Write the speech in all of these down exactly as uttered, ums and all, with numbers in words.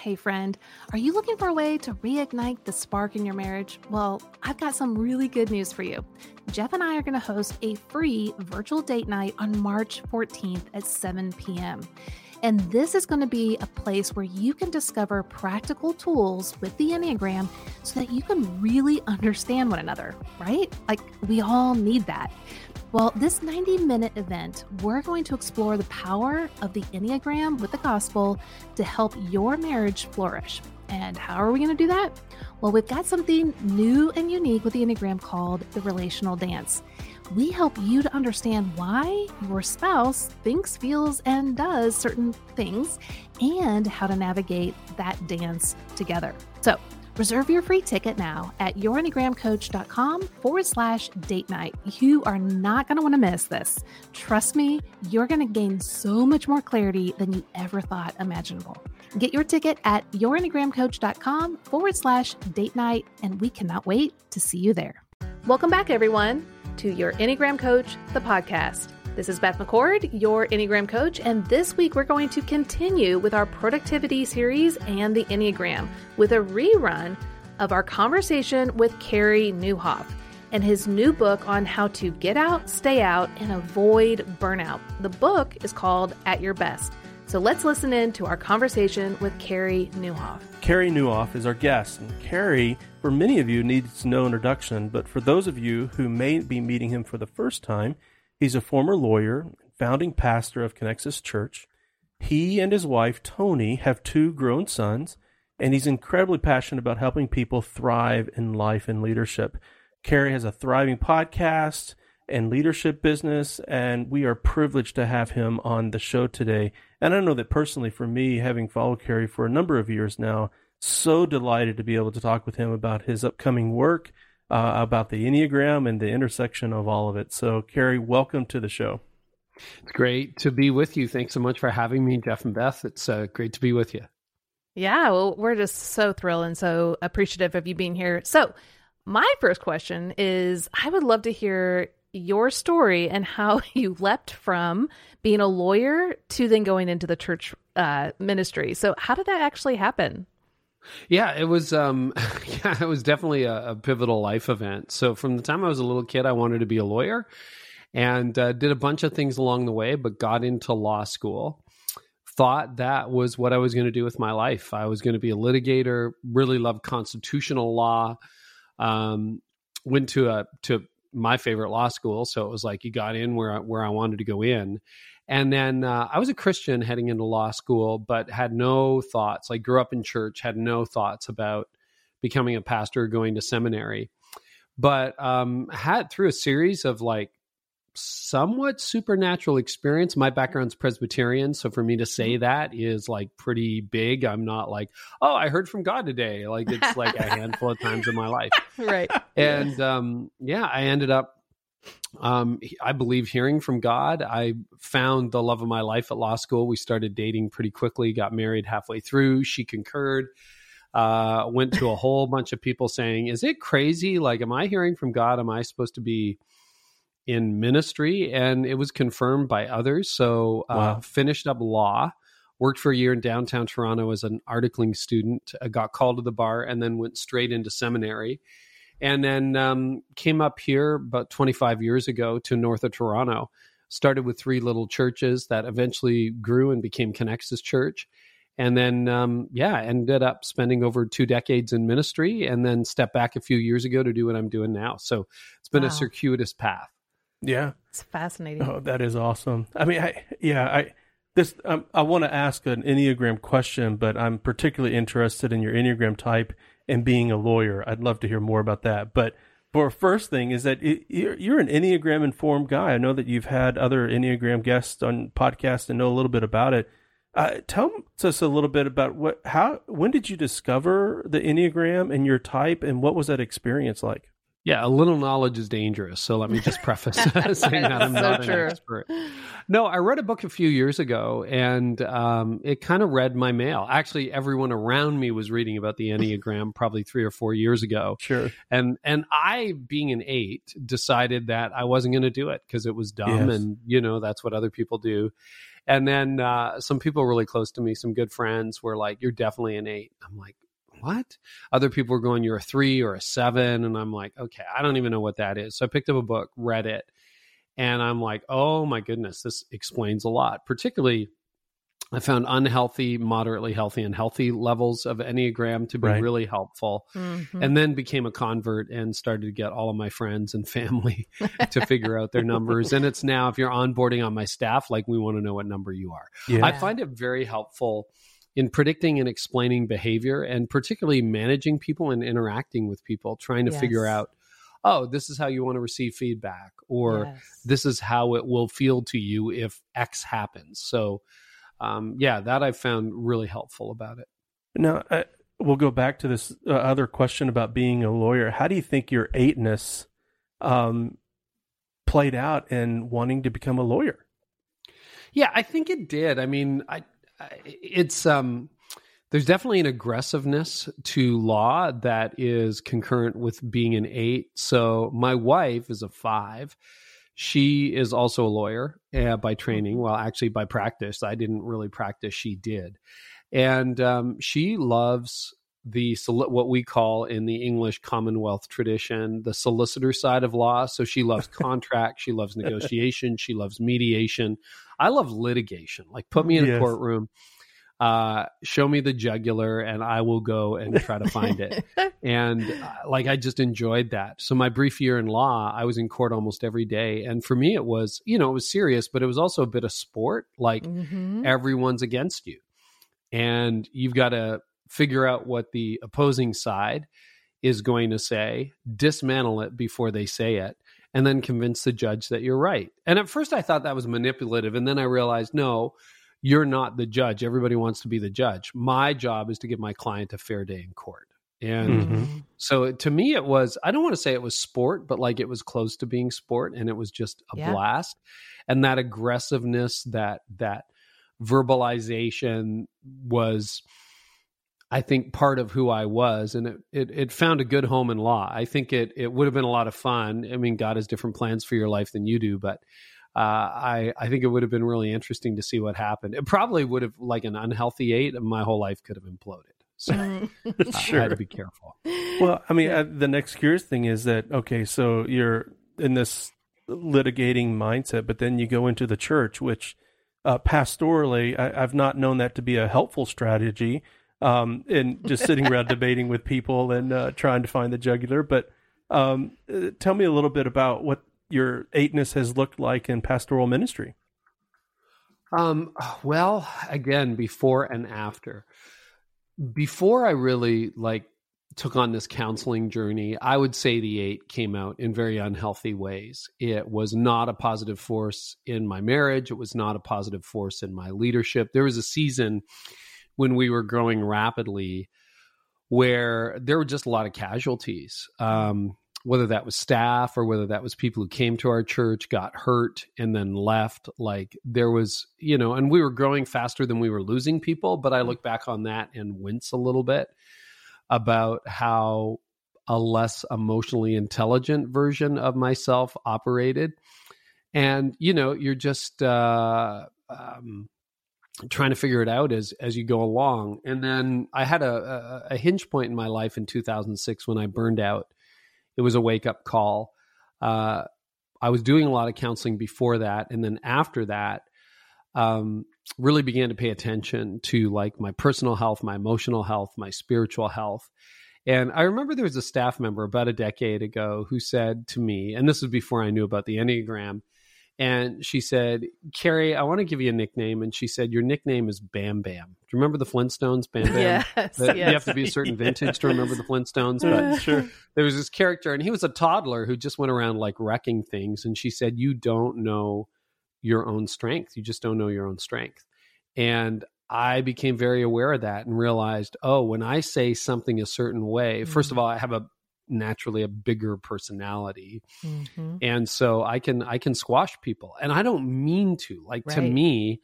Hey friend, are you looking for a way to reignite the spark in your marriage? Well, I've got some really good news for you. Jeff and I are going to host a free virtual date night on March fourteenth at seven p.m. And this is going to be a place where you can discover practical tools with the Enneagram so that you can really understand one another, right? Like, we all need that. Well, this ninety-minute event, we're going to explore the power of the Enneagram with the gospel to help your marriage flourish. And how are we going to do that? Well, we've got something new and unique with the Enneagram called the Relational Dance. We help you to understand why your spouse thinks, feels, and does certain things and how to navigate that dance together. So reserve your free ticket now at yourenigramcoach.com forward slash date night. You are not going to want to miss this. Trust me, you're going to gain so much more clarity than you ever thought imaginable. Get your ticket at yourenigramcoach.com forward slash date night, and we cannot wait to see you there. Welcome back, everyone, to Your Enneagram Coach, the podcast. This is Beth McCord, your Enneagram coach, and this week we're going to continue with our productivity series and the Enneagram with a rerun of our conversation with Carey Nieuwhof and his new book on how to get out, stay out, and avoid burnout. The book is called At Your Best. So let's listen in to our conversation with Carey Nieuwhof. Carey Nieuwhof is our guest, and Carey, for many of you, needs no introduction, but for those of you who may be meeting him for the first time, he's a former lawyer, founding pastor of Connexus Church. He and his wife, Tony, have two grown sons, and he's incredibly passionate about helping people thrive in life and leadership. Carey has a thriving podcast and leadership business, and we are privileged to have him on the show today. And I know that personally for me, having followed Carey for a number of years now, so delighted to be able to talk with him about his upcoming work, Uh, about the Enneagram and the intersection of all of it. So, Carey, welcome to the show. It's great to be with you. Thanks so much for having me, Jeff and Beth. It's uh, great to be with you. Yeah, well, we're just so thrilled and so appreciative of you being here. So, my first question is, I would love to hear your story and how you leapt from being a lawyer to then going into the church uh, ministry. So, how did that actually happen? Yeah, it was um, yeah, it was definitely a, a pivotal life event. So from the time I was a little kid, I wanted to be a lawyer and uh, did a bunch of things along the way, but got into law school, thought that was what I was going to do with my life. I was going to be a litigator, really loved constitutional law, um, went to a, to my favorite law school. So it was like you got in where I, where I wanted to go in. And then uh, I was a Christian heading into law school, but had no thoughts. I grew up in church, had no thoughts about becoming a pastor, going to seminary, but um, had through a series of like somewhat supernatural experience. My background's Presbyterian. So for me to say that is like pretty big. I'm not like, oh, I heard from God today. Like it's like a handful of times in my life. Right. And um, yeah, I ended up Um, I believe hearing from God. I found the love of my life at law school. We started dating pretty quickly, got married halfway through. She concurred, uh, went to a whole bunch of people saying, is it crazy? Like, am I hearing from God? Am I supposed to be in ministry? And it was confirmed by others. So, uh, wow. Finished up law, worked for a year in downtown Toronto as an articling student, uh, got called to the bar, and then went straight into seminary. And then um, came up here about twenty-five years ago to north of Toronto, started with three little churches that eventually grew and became Connexus Church. And then, um, yeah, ended up spending over two decades in ministry and then stepped back a few years ago to do what I'm doing now. So it's been wow. a circuitous path. Yeah. It's fascinating. Oh, that is awesome. I mean, I, yeah, I this um, I want to ask an Enneagram question, but I'm particularly interested in your Enneagram type and being a lawyer. I'd love to hear more about that. But for first thing is that it, you're, you're an Enneagram informed guy. I know that you've had other Enneagram guests on podcasts and know a little bit about it. Uh, tell us a little bit about what, how, when did you discover the Enneagram and your type, and what was that experience like? Yeah, a little knowledge is dangerous. So let me just preface saying that I'm so not true. an expert. No, I read a book a few years ago, and um, it kind of read my mail. Actually, everyone around me was reading about the Enneagram probably three or four years ago. Sure. And and I, being an eight, decided that I wasn't going to do it because it was dumb, yes. and you know that's what other people do. And then uh, some people really close to me, some good friends, were like, "You're definitely an eight." I'm like, what? Other people were going, "You're a three or a seven." And I'm like, okay, I don't even know what that is. So I picked up a book, read it. And I'm like, oh my goodness, this explains a lot. Particularly, I found unhealthy, moderately healthy, and healthy levels of Enneagram to be right. really helpful. Mm-hmm. And then became a convert and started to get all of my friends and family to figure out their numbers. And it's now, if you're onboarding on my staff, like, we want to know what number you are. Yeah. I find it very helpful in predicting and explaining behavior, and particularly managing people and interacting with people, trying to yes. figure out, oh, this is how you want to receive feedback, or yes. this is how it will feel to you if X happens. So um, yeah, that I found really helpful about it. Now, I, we'll go back to this uh, other question about being a lawyer. How do you think your eightness um, played out in wanting to become a lawyer? Yeah, I think it did. I mean, I, It's um, there's definitely an aggressiveness to law that is concurrent with being an eight. So my wife is a five. She is also a lawyer uh, by training. Well, actually by practice. I didn't really practice. She did. And um, she loves the what we call in the English Commonwealth tradition, the solicitor side of law. So she loves contract. She loves negotiation. She loves mediation. I love litigation. Like, put me in yes. a courtroom, uh, show me the jugular, and I will go and try to find it. And uh, like, I just enjoyed that. So my brief year in law, I was in court almost every day. And for me, it was, you know, it was serious, but it was also a bit of sport. Like mm-hmm. everyone's against you, and you've got to figure out what the opposing side is going to say, dismantle it before they say it, and then convince the judge that you're right. And at first I thought that was manipulative. And then I realized, no, you're not the judge. Everybody wants to be the judge. My job is to give my client a fair day in court. And mm-hmm. so to me, it was, I don't want to say it was sport, but like, it was close to being sport, and it was just a yeah. blast. And that aggressiveness, that, that verbalization was, I think, part of who I was, and it, it it found a good home in law. I think it it would have been a lot of fun. I mean, God has different plans for your life than you do, but uh, I I think it would have been really interesting to see what happened. It probably would have, like an unhealthy eight, and my whole life could have imploded. So sure. I had to be careful. Well, I mean, I, the next curious thing is that, okay, so you're in this litigating mindset, but then you go into the church, which uh, pastorally, I, I've not known that to be a helpful strategy. Um, and just sitting around debating with people and uh, trying to find the jugular. But um, tell me a little bit about what your eightness has looked like in pastoral ministry. Um, well, again, before and after. Before I really like took on this counseling journey, I would say the eight came out in very unhealthy ways. It was not a positive force in my marriage. It was not a positive force in my leadership. There was a season when we were growing rapidly where there were just a lot of casualties, um, whether that was staff or whether that was people who came to our church, got hurt and then left. Like there was, you know, and we were growing faster than we were losing people. But I look back on that and wince a little bit about how a less emotionally intelligent version of myself operated. And, you know, you're just, uh, um, trying to figure it out as as you go along. And then I had a, a, a hinge point in my life in two thousand six when I burned out. It was a wake-up call. Uh, I was doing a lot of counseling before that. And then after that, um, really began to pay attention to like my personal health, my emotional health, my spiritual health. And I remember there was a staff member about a decade ago who said to me, and this was before I knew about the Enneagram, and she said, "Carey, I want to give you a nickname." And she said, "Your nickname is Bam Bam." Do you remember the Flintstones, Bam Bam? Yes, the, yes. You have to be a certain vintage yes. to remember the Flintstones. But sure. There was this character, and he was a toddler who just went around like wrecking things. And she said, "You don't know your own strength. You just don't know your own strength." And I became very aware of that and realized, oh, when I say something a certain way, mm-hmm. first of all, I have a naturally a bigger personality. Mm-hmm. And so I can, I can squash people, and I don't mean to, like, right. to me,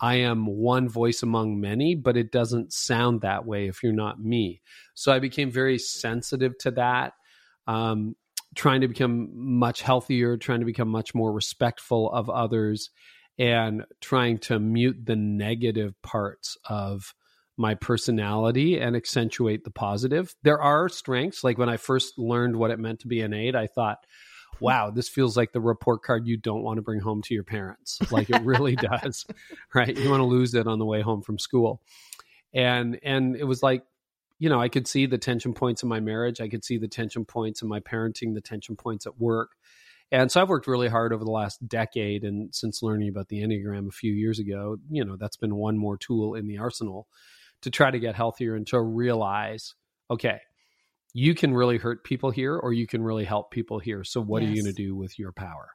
I am one voice among many, but it doesn't sound that way if you're not me. So I became very sensitive to that, um, trying to become much healthier, trying to become much more respectful of others. and trying to mute the negative parts of my personality and accentuate the positive. There are strengths. Like when I first learned what it meant to be an eight, I thought, wow, this feels like the report card you don't want to bring home to your parents. Like it really does, right? You want to lose it on the way home from school. And and it was like, you know, I could see the tension points in my marriage. I could see the tension points in my parenting, the tension points at work. And so I've worked really hard over the last decade. And since learning about the Enneagram a few years ago, you know, that's been one more tool in the arsenal to try to get healthier and to realize, okay, you can really hurt people here or you can really help people here. So what yes. are you going to do with your power?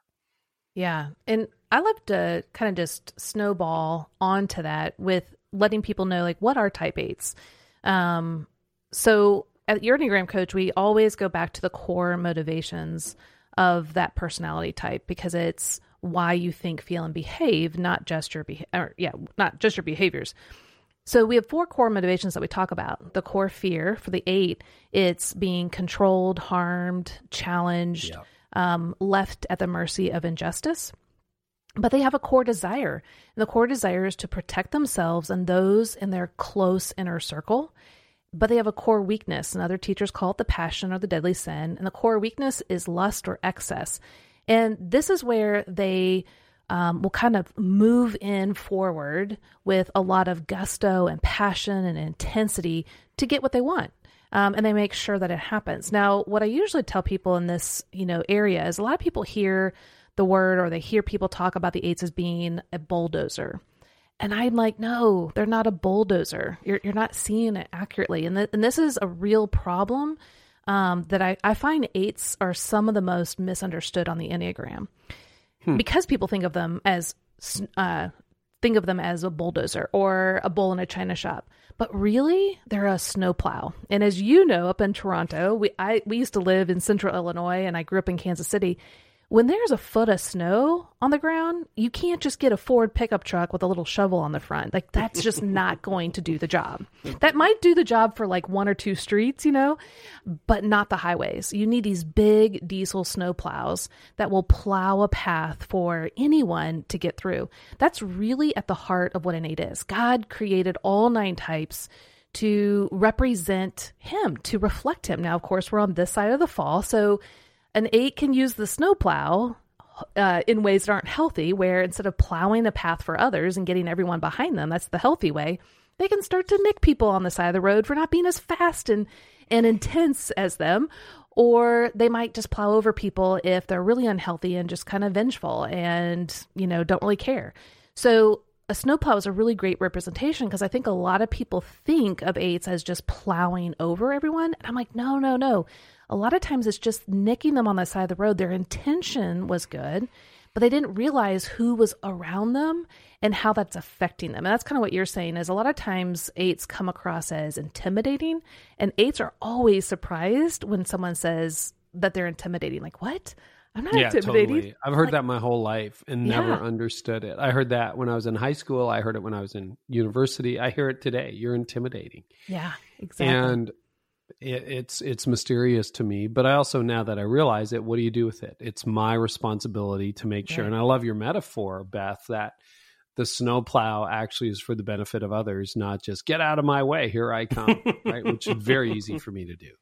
Yeah. And I love to kind of just snowball onto that with letting people know, like, what are type eights? Um, so at Your Enneagram Coach, we always go back to the core motivations of that personality type, because it's why you think, feel, and behave, not just your beha- or, yeah, not just your behaviors. So we have four core motivations that we talk about. The core fear for the eight, it's being controlled, harmed, challenged, yeah. um, left at the mercy of injustice. But they have a core desire. And the core desire is to protect themselves and those in their close inner circle. But they have a core weakness, and other teachers call it the passion or the deadly sin. And the core weakness is lust or excess. And this is where they um, will kind of move in forward with a lot of gusto and passion and intensity to get what they want. Um, and they make sure that it happens. Now, what I usually tell people in this, you know, area is a lot of people hear the word, or they hear people talk about the eights as being a bulldozer. And I'm like, no, they're not a bulldozer. You're you're not seeing it accurately. And, th- and this is a real problem um, that I, I find eights are some of the most misunderstood on the Enneagram hmm. because people think of them as uh, think of them as a bulldozer or a bull in a china shop. But really, they're a snowplow. And as you know, up in Toronto, we I we used to live in central Illinois, and I grew up in Kansas City. When there's a foot of snow on the ground, you can't just get a Ford pickup truck with a little shovel on the front. Like, that's just not going to do the job. That might do the job for like one or two streets, you know, but not the highways. You need these big diesel snow plows that will plow a path for anyone to get through. That's really at the heart of what an eight is. God created all nine types to represent him, to reflect him. Now, of course, we're on this side of the fall, so an eight can use the snowplow uh, in ways that aren't healthy, where instead of plowing the path for others and getting everyone behind them, that's the healthy way, they can start to nick people on the side of the road for not being as fast and, and intense as them. Or they might just plow over people if they're really unhealthy and just kind of vengeful and, you know, don't really care. So a snowplow is a really great representation, because I think a lot of people think of eights as just plowing over everyone. And I'm like, no, no, no. A lot of times it's just nicking them on the side of the road. Their intention was good, but they didn't realize who was around them and how that's affecting them. And that's kind of what you're saying is a lot of times eights come across as intimidating, and eights are always surprised when someone says that they're intimidating. Like, what? I'm not yeah, intimidating. Totally. I've heard like, that my whole life and yeah. never understood it. I heard that when I was in high school. I heard it when I was in university. I hear it today. You're intimidating. Yeah, exactly. And It, it's it's mysterious to me, but I also, now that I realize it, what do you do with it? It's my responsibility to make sure. Right. And I love your metaphor, Beth, that the snowplow actually is for the benefit of others, not just get out of my way, here I come, right? Which is very easy for me to do.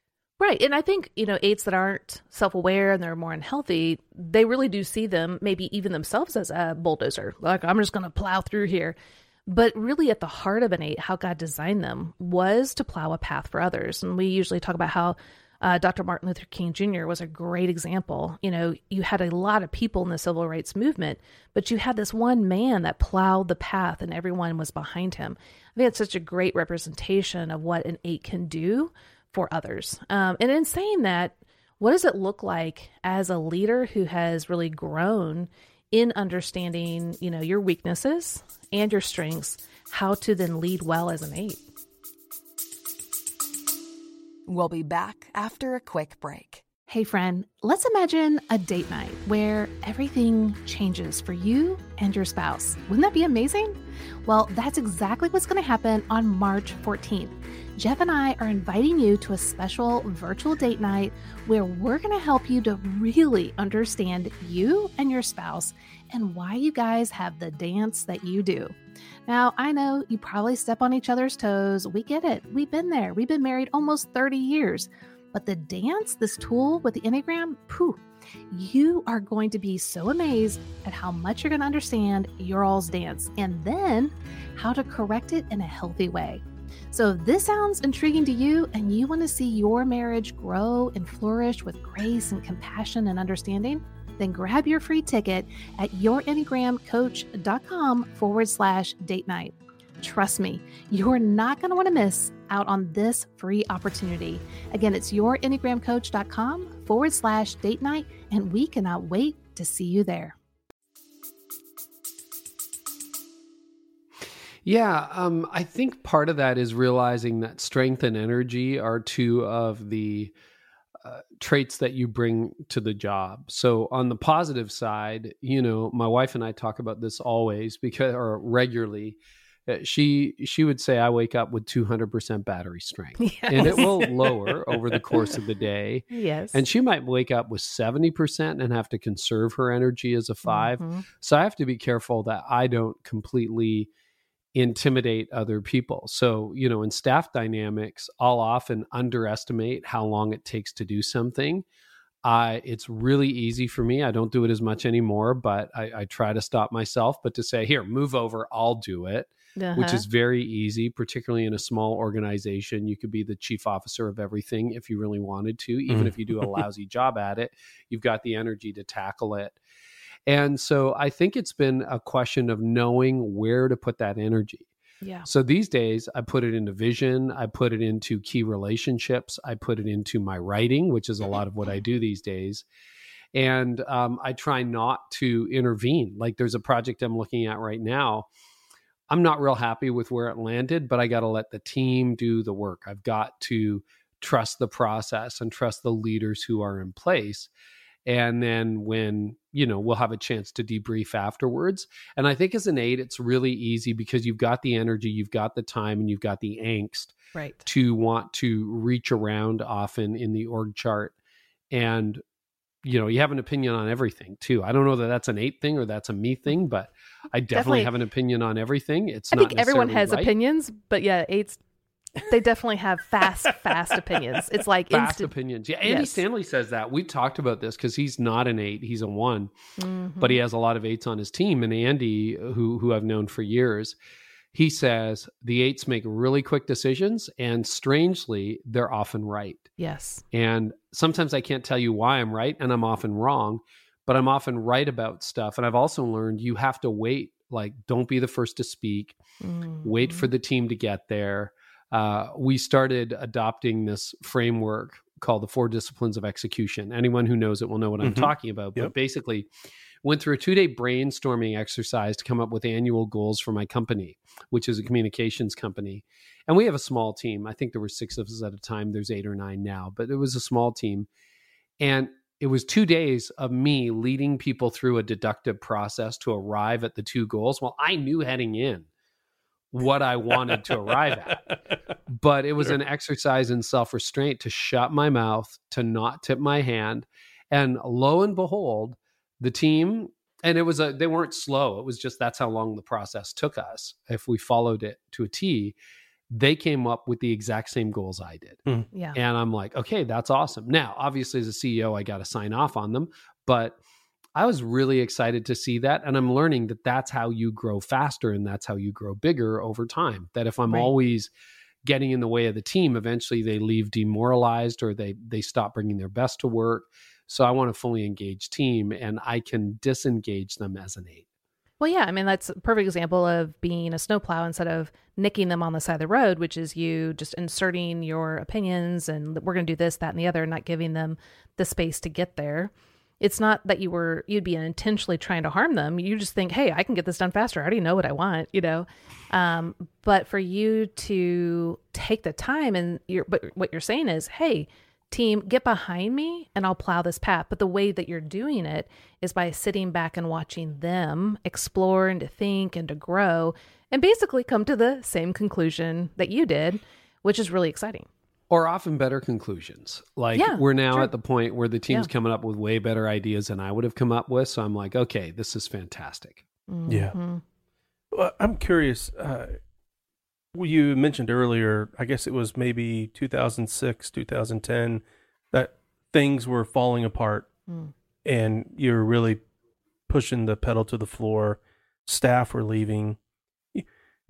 Right. And I think, you know, eights that aren't self-aware and they're more unhealthy, they really do see them, maybe even themselves, as a bulldozer. Like, I'm just going to plow through here. But really at the heart of an eight, how God designed them was to plow a path for others. And we usually talk about how uh, Doctor Martin Luther King Junior was a great example. You know, you had a lot of people in the civil rights movement, but you had this one man that plowed the path and everyone was behind him. I think it's such a great representation of what an eight can do for others. Um, and in saying that, what does it look like as a leader who has really grown in understanding, you know, your weaknesses and your strengths, how to then lead well as an eight. We'll be back after a quick break. Hey friend, let's imagine a date night where everything changes for you and your spouse. Wouldn't that be amazing? Well, that's exactly what's going to happen on March fourteenth. Jeff and I are inviting you to a special virtual date night where we're going to help you to really understand you and your spouse and why you guys have the dance that you do. Now, I know you probably step on each other's toes. We get it. We've been there. We've been married almost thirty years. But the dance, this tool with the Enneagram, poof, you are going to be so amazed at how much you're going to understand your all's dance and then how to correct it in a healthy way. So if this sounds intriguing to you and you want to see your marriage grow and flourish with grace and compassion and understanding, then grab your free ticket at yourenigramcoach.com forward slash date night. Trust me, you're not going to want to miss out on this free opportunity. Again, it's yourenigramcoach.com forward slash date night, and we cannot wait to see you there. Yeah, um, I think part of that is realizing that strength and energy are two of the uh, traits that you bring to the job. So on the positive side, you know, my wife and I talk about this always because, or regularly. She she would say, I wake up with two hundred percent battery strength. Yes. And it will lower over the course of the day. Yes. And she might wake up with seventy percent and have to conserve her energy as a five. Mm-hmm. So I have to be careful that I don't completely intimidate other people. So, you know, in staff dynamics, I'll often underestimate how long it takes to do something. I, it's really easy for me. I don't do it as much anymore, but I, I try to stop myself, but to say, here, move over, I'll do it. Uh-huh. Which is very easy, particularly in a small organization. You could be the chief officer of everything if you really wanted to. Even if you do a lousy job at it, you've got the energy to tackle it. And so I think it's been a question of knowing where to put that energy. Yeah. So these days, I put it into vision. I put it into key relationships. I put it into my writing, which is a lot of what I do these days. And um, I try not to intervene. Like there's a project I'm looking at right now. I'm not real happy with where it landed, but I got to let the team do the work. I've got to trust the process and trust the leaders who are in place. And then when, you know, we'll have a chance to debrief afterwards. And I think as an eight, it's really easy because you've got the energy, you've got the time, and you've got the angst right. to want to reach around often in the org chart. And, you know, you have an opinion on everything too. I don't know that that's an eight thing or that's a me thing, but I definitely, definitely. have an opinion on everything. It's I not think everyone has right. opinions, but yeah, eights, they definitely have fast, fast opinions. It's like fast insta- opinions. Yeah. Andy yes. Stanley says that. We talked about this because he's not an eight, he's a one, mm-hmm. but he has a lot of eights on his team. And Andy, who, who I've known for years, he says the eights make really quick decisions, and strangely, they're often right. Yes. And sometimes I can't tell you why I'm right, and I'm often wrong, but I'm often right about stuff. And I've also learned you have to wait. Like, don't be the first to speak. Mm-hmm. Wait for the team to get there. Uh, we started adopting this framework called the Four Disciplines of Execution. Anyone who knows it will know what mm-hmm. I'm talking about. Yep. But basically, went through a two-day brainstorming exercise to come up with annual goals for my company, which is a communications company. And we have a small team. I think there were six of us at a time. There's eight or nine now, but it was a small team. And it was two days of me leading people through a deductive process to arrive at the two goals. Well, I knew heading in what I wanted to arrive at, but it was sure. an exercise in self-restraint to shut my mouth, to not tip my hand. And lo and behold, the team, and it was a, they weren't slow. It was just, that's how long the process took us. If we followed it to a T, they came up with the exact same goals I did. Mm. Yeah. And I'm like, okay, that's awesome. Now, obviously as a C E O, I got to sign off on them, but I was really excited to see that. And I'm learning that that's how you grow faster. And that's how you grow bigger over time. That if I'm right. always getting in the way of the team, eventually they leave demoralized or they, they stop bringing their best to work. So I want a fully engaged team, and I can disengage them as an eight. Well, yeah. I mean, that's a perfect example of being a snowplow instead of nicking them on the side of the road, which is you just inserting your opinions and we're going to do this, that, and the other, and not giving them the space to get there. It's not that you were, you'd be intentionally trying to harm them. You just think, hey, I can get this done faster. I already know what I want, you know? Um, but for you to take the time and you're, but what you're saying is, hey, team, get behind me and I'll plow this path. But the way that you're doing it is by sitting back and watching them explore and to think and to grow and basically come to the same conclusion that you did, which is really exciting. Or often better conclusions. Like yeah, we're now sure. at the point where the team's yeah. coming up with way better ideas than I would have come up with. So I'm like, okay, this is fantastic. Mm-hmm. Yeah. Well, I'm curious. Uh, you mentioned earlier, I guess it was maybe two thousand six, two thousand ten, that things were falling apart mm. and you're really pushing the pedal to the floor. Staff were leaving.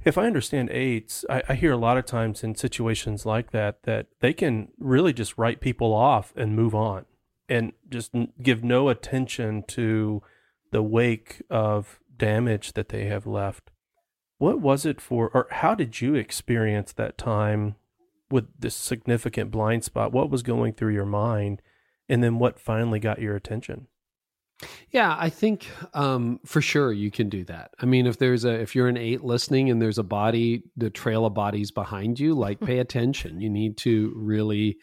If I understand eights, I, I hear a lot of times in situations like that, that they can really just write people off and move on and just n- give no attention to the wake of damage that they have left. What was it for, or how did you experience that time with this significant blind spot? What was going through your mind, and then what finally got your attention? Yeah, I think um, for sure you can do that. I mean, if there's a if you're an eight listening and there's a body, the trail of bodies behind you, like pay attention. You need to really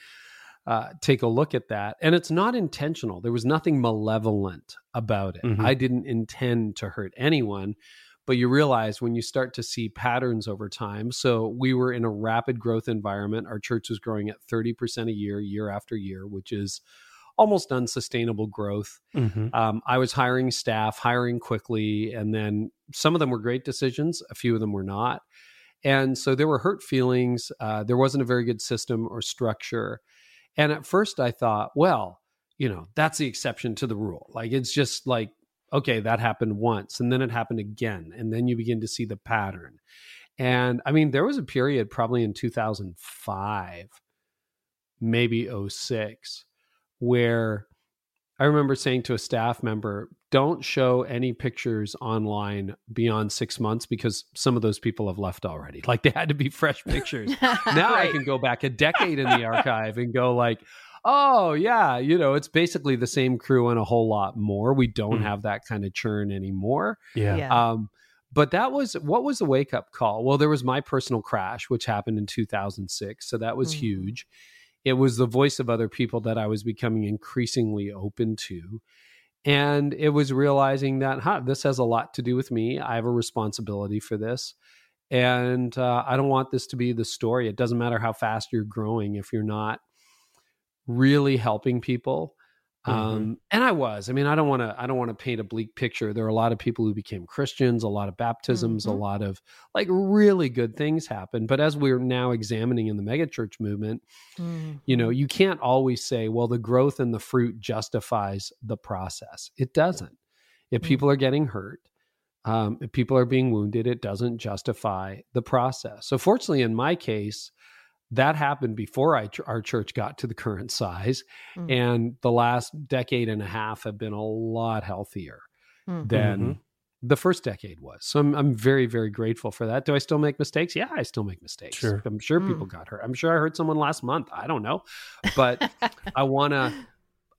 uh, take a look at that. And it's not intentional. There was nothing malevolent about it. Mm-hmm. I didn't intend to hurt anyone, but you realize when you start to see patterns over time. So we were in a rapid growth environment. Our church was growing at thirty percent a year, year after year, which is almost unsustainable growth. Mm-hmm. Um, I was hiring staff, hiring quickly, and then some of them were great decisions. A few of them were not. And so there were hurt feelings. Uh, there wasn't a very good system or structure. And at first I thought, well, you know, that's the exception to the rule. Like, it's just like, okay, that happened once, and then it happened again. And then you begin to see the pattern. And I mean, there was a period probably in two thousand five, maybe oh six, where I remember saying to a staff member, don't show any pictures online beyond six months because some of those people have left already. Like, they had to be fresh pictures. Now right. I can go back a decade in the archive and go like, oh yeah, you know, it's basically the same crew and a whole lot more. We don't mm-hmm. have that kind of churn anymore. Yeah. yeah. Um, but that was, what was the wake up call? Well, there was my personal crash, which happened in two thousand six. So that was mm-hmm. huge. It was the voice of other people that I was becoming increasingly open to. And it was realizing that, huh, this has a lot to do with me. I have a responsibility for this. And uh, I don't want this to be the story. It doesn't matter how fast you're growing if you're not really helping people. Mm-hmm. Um, and I was. I mean, I don't want to I don't want to paint a bleak picture. There are a lot of people who became Christians, a lot of baptisms, mm-hmm. a lot of like really good things happened. But as we're now examining in the megachurch movement, mm-hmm. you know, you can't always say, well, the growth and the fruit justifies the process. It doesn't. If mm-hmm. people are getting hurt, um, if people are being wounded, it doesn't justify the process. So fortunately, in my case, that happened before I, our church got to the current size. Mm. And the last decade and a half have been a lot healthier mm-hmm. than mm-hmm. the first decade was. So I'm, I'm very, very grateful for that. Do I still make mistakes? Yeah, I still make mistakes. Sure. I'm sure mm. people got hurt. I'm sure I hurt someone last month. I don't know. But I want to,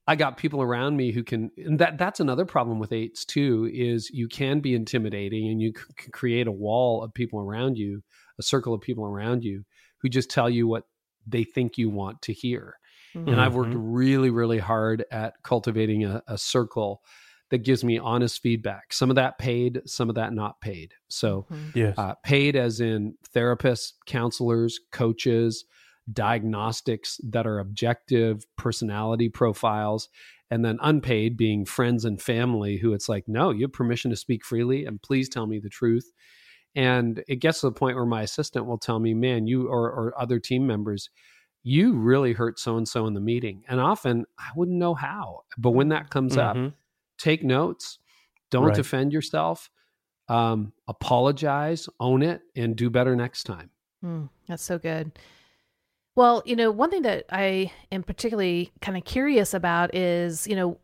I got people around me who can, and that, that's another problem with eights too, is you can be intimidating and you can create a wall of people around you, a circle of people around you who just tell you what they think you want to hear. Mm-hmm. And I've worked really, really hard at cultivating a, a circle that gives me honest feedback. Some of that paid, some of that not paid. So mm-hmm. yes. uh, paid as in therapists, counselors, coaches, diagnostics that are objective, personality profiles, and then unpaid being friends and family who it's like, no, you have permission to speak freely and please tell me the truth. And it gets to the point where my assistant will tell me, man, you or, or other team members, you really hurt so-and-so in the meeting. And often I wouldn't know how, but when that comes mm-hmm. up, take notes, don't right. defend yourself, um, apologize, own it, and do better next time. Mm, that's so good. Well, you know, one thing that I am particularly kind of curious about is, you know,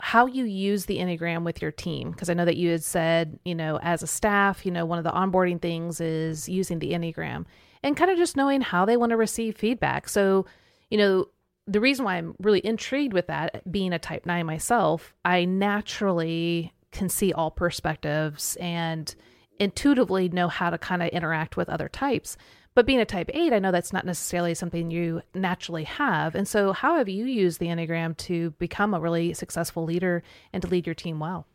how you use the Enneagram with your team. Because I know that you had said, you know, as a staff, you know, one of the onboarding things is using the Enneagram and kind of just knowing how they want to receive feedback. So, you know, the reason why I'm really intrigued with that, being a type nine myself, I naturally can see all perspectives and intuitively know how to kind of interact with other types. But being a type eight, I know that's not necessarily something you naturally have. And so how have you used the Enneagram to become a really successful leader and to lead your team well?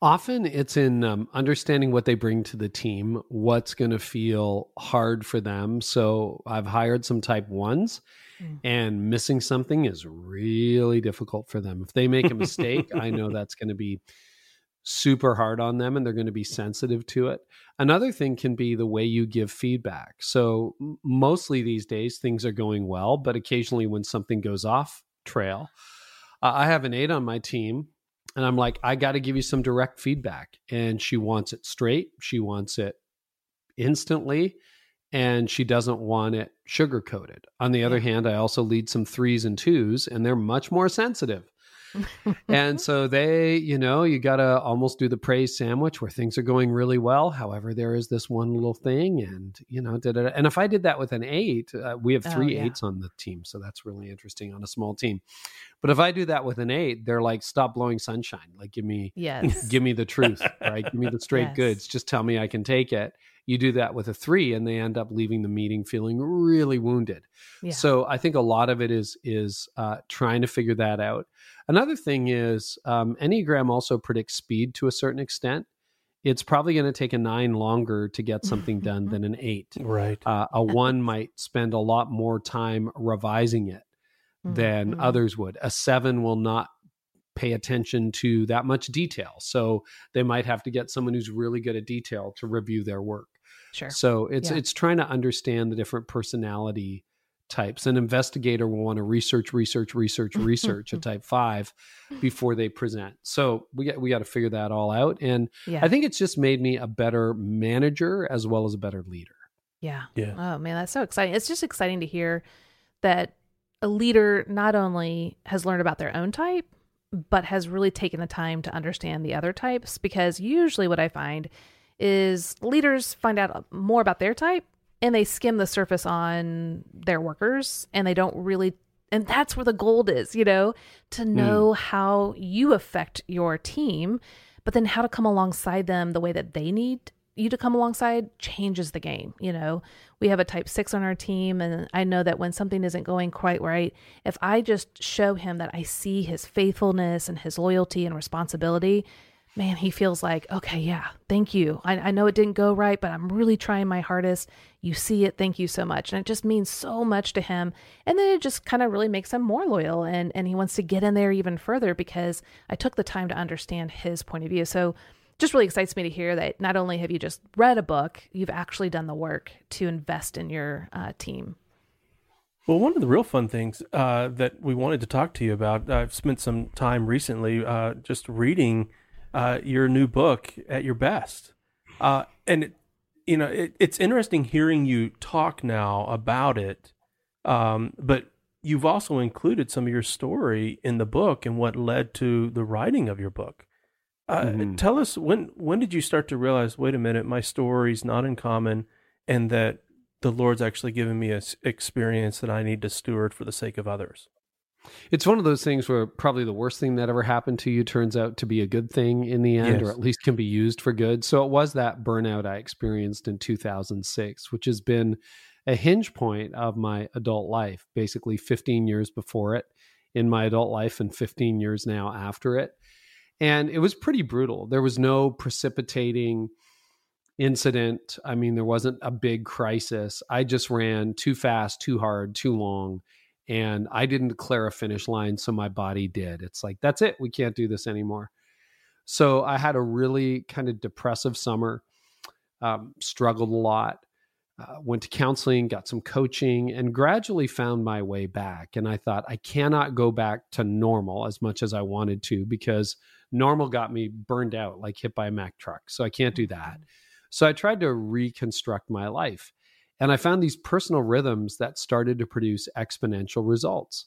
Often it's in um, understanding what they bring to the team, what's going to feel hard for them. So I've hired some type ones, mm. and missing something is really difficult for them. If they make a mistake, I know that's going to be super hard on them, and they're going to be sensitive to it. Another thing can be the way you give feedback. So mostly these days, things are going well, but occasionally when something goes off trail, uh, I have an eight on my team. And I'm like, I got to give you some direct feedback. And she wants it straight. She wants it instantly. And she doesn't want it sugar-coated. On the other hand, I also lead some threes and twos, and they're much more sensitive. And so they, you know, you got to almost do the praise sandwich where things are going really well. However, there is this one little thing, and, you know, da, da, da. And if I did that with an eight, uh, we have three oh, yeah. eights on the team. So that's really interesting on a small team. But if I do that with an eight, they're like, stop blowing sunshine. Like, give me, yes. give me the truth, right? Give me the straight yes. goods. Just tell me I can take it. You do that with a three, and they end up leaving the meeting feeling really wounded. Yeah. So I think a lot of it is is uh, trying to figure that out. Another thing is um, Enneagram also predicts speed to a certain extent. It's probably going to take a nine longer to get something done than an eight. Right. Uh, a one might spend a lot more time revising it than mm-hmm. others would. A seven will not pay attention to that much detail. So they might have to get someone who's really good at detail to review their work. Sure. So it's yeah. it's trying to understand the different personality types. An investigator will want to research, research, research, research a type five before they present. So we got, we got to figure that all out. And yeah. I think it's just made me a better manager as well as a better leader. Yeah. yeah. Oh man, that's so exciting. It's just exciting to hear that a leader not only has learned about their own type, but has really taken the time to understand the other types, because usually what I find is leaders find out more about their type and they skim the surface on their workers, and they don't really, and that's where the gold is, you know, to know mm. how you affect your team, but then how to come alongside them the way that they need you to come alongside changes the game. You know, we have a type six on our team, and I know that when something isn't going quite right, if I just show him that I see his faithfulness and his loyalty and responsibility, man, he feels like, okay, yeah, thank you. I, I know it didn't go right, but I'm really trying my hardest. You see it. Thank you so much. And it just means so much to him. And then it just kind of really makes him more loyal, and, and he wants to get in there even further because I took the time to understand his point of view. So just really excites me to hear that not only have you just read a book, you've actually done the work to invest in your uh, team. Well, one of the real fun things uh, that we wanted to talk to you about, I've spent some time recently uh, just reading uh, your new book, At Your Best. Uh, and, it, you know, it, it's interesting hearing you talk now about it, um, but you've also included some of your story in the book and what led to the writing of your book. Uh, mm-hmm. Tell us, when when did you start to realize, wait a minute, my story's not uncommon, and that the Lord's actually given me an experience that I need to steward for the sake of others? It's one of those things where probably the worst thing that ever happened to you turns out to be a good thing in the end, yes. or at least can be used for good. So it was that burnout I experienced in two thousand six, which has been a hinge point of my adult life, basically fifteen years before it in my adult life and fifteen years now after it. And it was pretty brutal. There was no precipitating incident. I mean, there wasn't a big crisis. I just ran too fast, too hard, too long. And I didn't declare a finish line, so my body did. It's like, that's it. We can't do this anymore. So I had a really kind of depressive summer, um, struggled a lot, uh, went to counseling, got some coaching, and gradually found my way back. And I thought, I cannot go back to normal as much as I wanted to, because normal got me burned out, like hit by a Mack truck. So I can't do that. So I tried to reconstruct my life. And I found these personal rhythms that started to produce exponential results.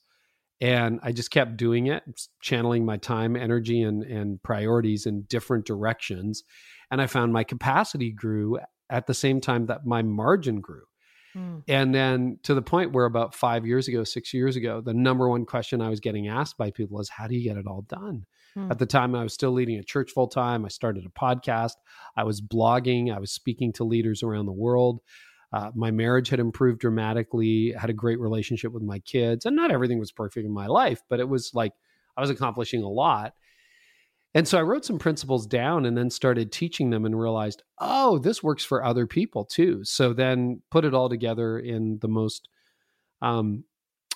And I just kept doing it, channeling my time, energy, and, and priorities in different directions. And I found my capacity grew at the same time that my margin grew. Mm. And then to the point where about five years ago, six years ago, the number one question I was getting asked by people is, how do you get it all done? At the time, I was still leading a church full time. I started a podcast. I was blogging. I was speaking to leaders around the world. Uh, my marriage had improved dramatically. I had a great relationship with my kids. And not everything was perfect in my life, but it was like I was accomplishing a lot. And so I wrote some principles down and then started teaching them and realized, oh, this works for other people too. So then put it all together in the most, um,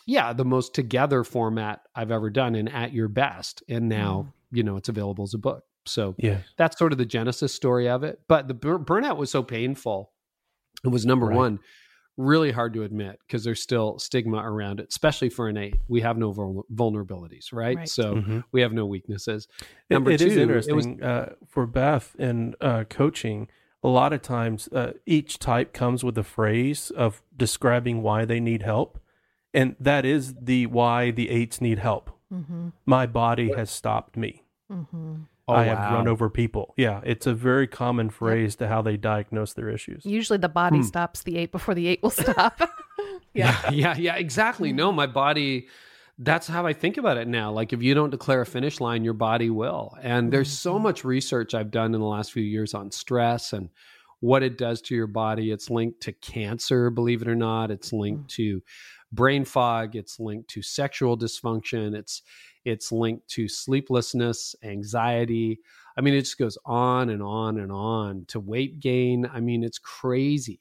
yeah, the most together format I've ever done in At Your Best. And now, mm. you know, it's available as a book. So yes. that's sort of the genesis story of it. But the bur- burnout was so painful. It was number right. one, really hard to admit because there's still stigma around it, especially for an eight. We have no vul- vulnerabilities, right? right. So mm-hmm. we have no weaknesses. Number it, it two, is interesting, it was uh, for Beth in uh, coaching. A lot of times, uh, each type comes with a phrase of describing why they need help, and that is the why the eights need help. Mm-hmm. My body has stopped me. Mm-hmm. Oh, I wow. have run over people. Yeah, it's a very common phrase to how they diagnose their issues. Usually the body hmm. stops the eight before the eight will stop. yeah. yeah, yeah, yeah, exactly. No, my body, that's how I think about it now. Like if you don't declare a finish line, your body will. And there's so much research I've done in the last few years on stress and what it does to your body. It's linked to cancer, believe it or not. It's linked to brain fog. It's linked to sexual dysfunction. It's It's linked to sleeplessness, anxiety. I mean, it just goes on and on and on to weight gain. I mean, it's crazy.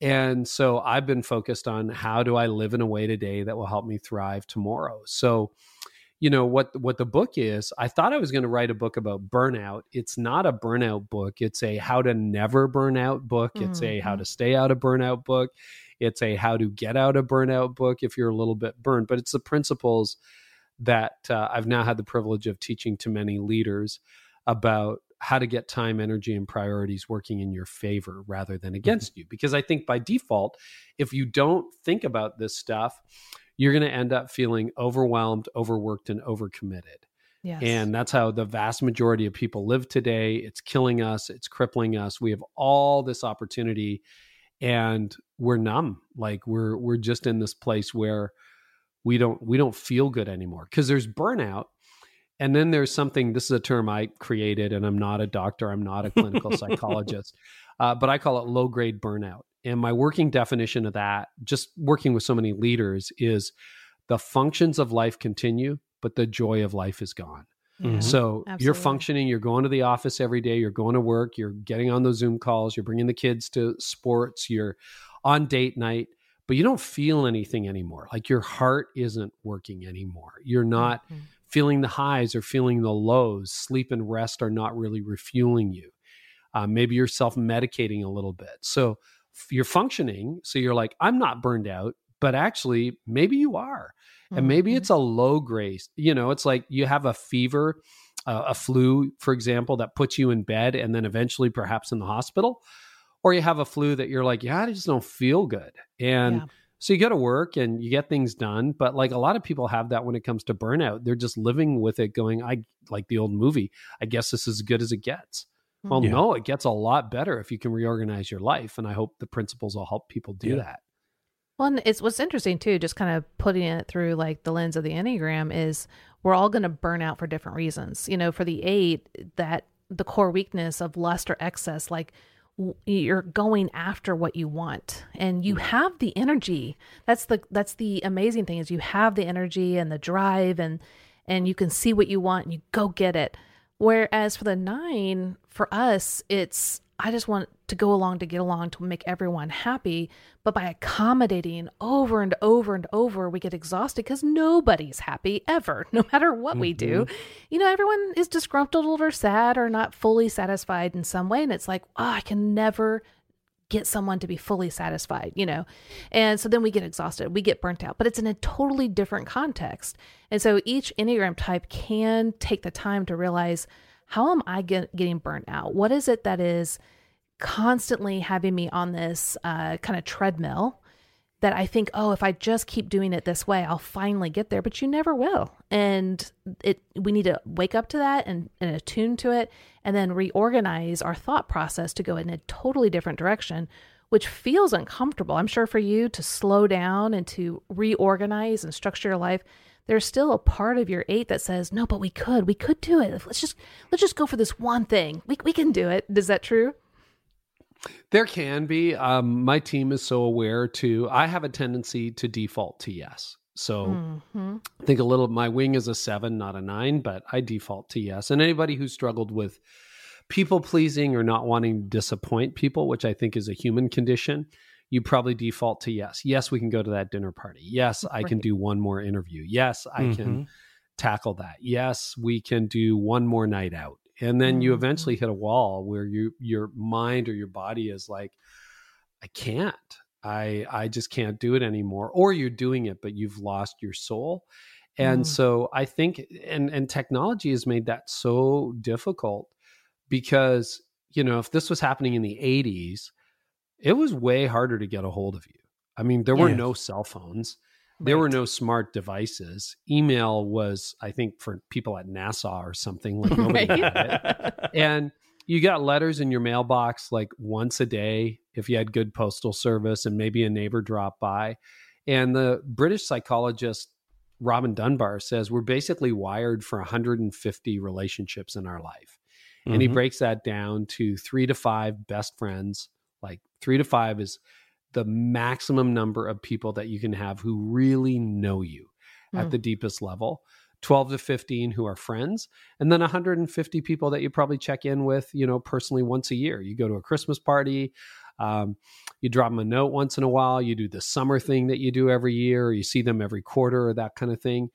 And so I've been focused on how do I live in a way today that will help me thrive tomorrow. So, you know, what, what the book is, I thought I was going to write a book about burnout. It's not a burnout book. It's a how to never burn out book. Mm-hmm. It's a how to stay out of burnout book. It's a how to get out of burnout book if you're a little bit burned, but it's the principles that uh, I've now had the privilege of teaching to many leaders about how to get time, energy, and priorities working in your favor rather than against mm-hmm. you. Because I think by default, if you don't think about this stuff, you're going to end up feeling overwhelmed, overworked, and overcommitted. Yes. And that's how the vast majority of people live today. It's killing us. It's crippling us. We have all this opportunity and we're numb. Like we're, we're just in this place where We don't we don't feel good anymore because there's burnout. And then there's something, this is a term I created, and I'm not a doctor, I'm not a clinical psychologist, uh, but I call it low-grade burnout. And my working definition of that, just working with so many leaders, is the functions of life continue, but the joy of life is gone. Mm-hmm. So Absolutely. You're functioning, you're going to the office every day, you're going to work, you're getting on those Zoom calls, you're bringing the kids to sports, you're on date night, but you don't feel anything anymore. Like your heart isn't working anymore. You're not mm-hmm. feeling the highs or feeling the lows. Sleep and rest are not really refueling you. Uh, maybe you're self-medicating a little bit. So f- you're functioning. So you're like, I'm not burned out, but actually maybe you are. Mm-hmm. And maybe it's a low grade. You know, it's like you have a fever, uh, a flu, for example, that puts you in bed and then eventually perhaps in the hospital. Or you have a flu that you're like, yeah, I just don't feel good. And yeah. so you go to work and you get things done. But like a lot of people have that when it comes to burnout, they're just living with it going, I like the old movie, I guess this is as good as it gets. Mm-hmm. Well, yeah. no, it gets a lot better if you can reorganize your life. And I hope the principles will help people do yeah. that. Well, and it's what's interesting too, just kind of putting it through like the lens of the Enneagram is we're all going to burn out for different reasons. You know, for the eight, that the core weakness of lust or excess, like you're going after what you want and you have the energy. That's the, that's the amazing thing is you have the energy and the drive and, and you can see what you want and you go get it. Whereas for the nine, for us, it's, I just want to go along to get along to make everyone happy. But by accommodating over and over and over, we get exhausted because nobody's happy ever, no matter what mm-hmm. we do. You know, everyone is disgruntled or sad or not fully satisfied in some way. And it's like, oh, I can never get someone to be fully satisfied, you know? And so then we get exhausted, we get burnt out, but it's in a totally different context. And so each Enneagram type can take the time to realize, how am I get, getting burnt out? What is it that is constantly having me on this uh, kind of treadmill that I think, oh, if I just keep doing it this way, I'll finally get there, but you never will. And it, we need to wake up to that and, and attune to it and then reorganize our thought process to go in a totally different direction, which feels uncomfortable. I'm sure for you to slow down and to reorganize and structure your life, there's still a part of your eight that says, no, but we could, we could do it. Let's just, let's just go for this one thing. We we can do it. Is that true? There can be. Um, my team is so aware to, I have a tendency to default to yes. So mm-hmm. I think a little, my wing is a seven, not a nine, but I default to yes. And anybody who struggled with people pleasing or not wanting to disappoint people, which I think is a human condition, you probably default to yes. Yes, we can go to that dinner party. Yes, I right. can do one more interview. Yes, I mm-hmm. can tackle that. Yes, we can do one more night out. And then mm-hmm. you eventually hit a wall where you, your mind or your body is like, I can't. I I just can't do it anymore. Or you're doing it, but you've lost your soul. And mm. so I think, and and technology has made that so difficult because, you know, if this was happening in the eighties, it was way harder to get a hold of you. I mean, there were yes. no cell phones. There right. were no smart devices. Email was, I think, for people at NASA or something. Like nobody right? had it. And you got letters in your mailbox like once a day if you had good postal service and maybe a neighbor dropped by. And the British psychologist Robin Dunbar says we're basically wired for one hundred fifty relationships in our life. Mm-hmm. And he breaks that down to three to five best friends. Like three to five is the maximum number of people that you can have who really know you mm. at the deepest level. twelve to fifteen who are friends, and then one hundred fifty people that you probably check in with, you know, personally once a year. You go to a Christmas party, um, you drop them a note once in a while, you do the summer thing that you do every year, or you see them every quarter or that kind of thing.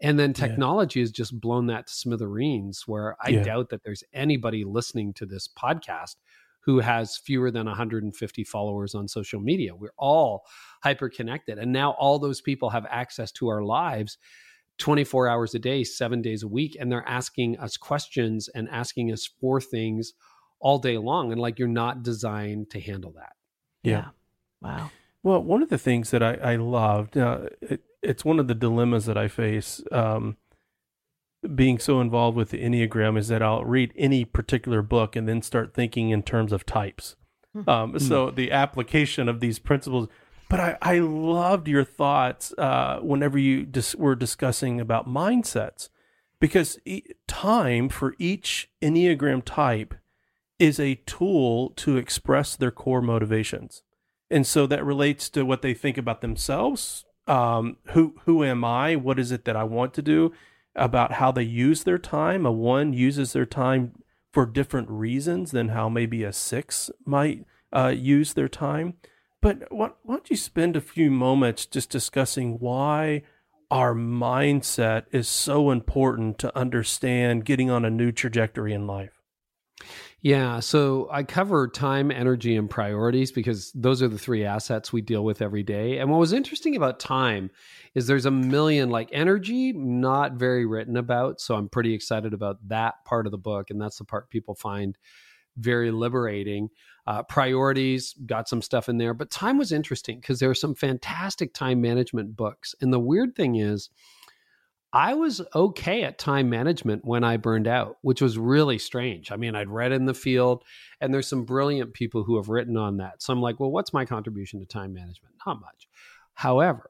And then technology yeah. has just blown that to smithereens where I yeah. doubt that there's anybody listening to this podcast who has fewer than one hundred fifty followers on social media. We're all hyper-connected. And now all those people have access to our lives twenty-four hours a day, seven days a week. And they're asking us questions and asking us for things all day long. And like, you're not designed to handle that. Yeah. yeah. Wow. Well, one of the things that I, I loved, uh, it, it's one of the dilemmas that I face, um, being so involved with the Enneagram, is that I'll read any particular book and then start thinking in terms of types. Um, so the application of these principles. But I, I loved your thoughts uh, whenever you dis- were discussing about mindsets, because e- time for each Enneagram type is a tool to express their core motivations. And so that relates to what they think about themselves. Um, who who am I? What is it that I want to do? About how they use their time. A one uses their time for different reasons than how maybe a six might uh, use their time. But why don't you spend a few moments just discussing why our mindset is so important to understand getting on a new trajectory in life? Yeah, so I cover time, energy, and priorities because those are the three assets we deal with every day. And what was interesting about time is there's a million, like energy, not very written about. So I'm pretty excited about that part of the book. And that's the part people find very liberating. Uh, priorities, got some stuff in there. But time was interesting because there are some fantastic time management books. And the weird thing is, I was okay at time management when I burned out, which was really strange. I mean, I'd read in the field, and there's some brilliant people who have written on that. So I'm like, well, what's my contribution to time management? Not much. However,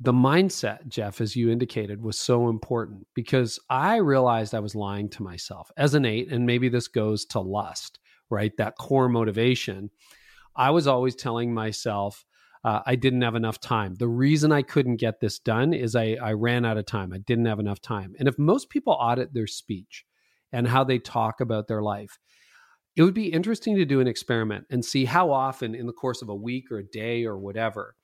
the mindset, Jeff, as you indicated, was so important because I realized I was lying to myself. As an eight, and maybe this goes to lust, right? That core motivation. I was always telling myself uh, I didn't have enough time. The reason I couldn't get this done is I, I ran out of time. I didn't have enough time. And if most people audit their speech and how they talk about their life, it would be interesting to do an experiment and see how often in the course of a week or a day or whatever,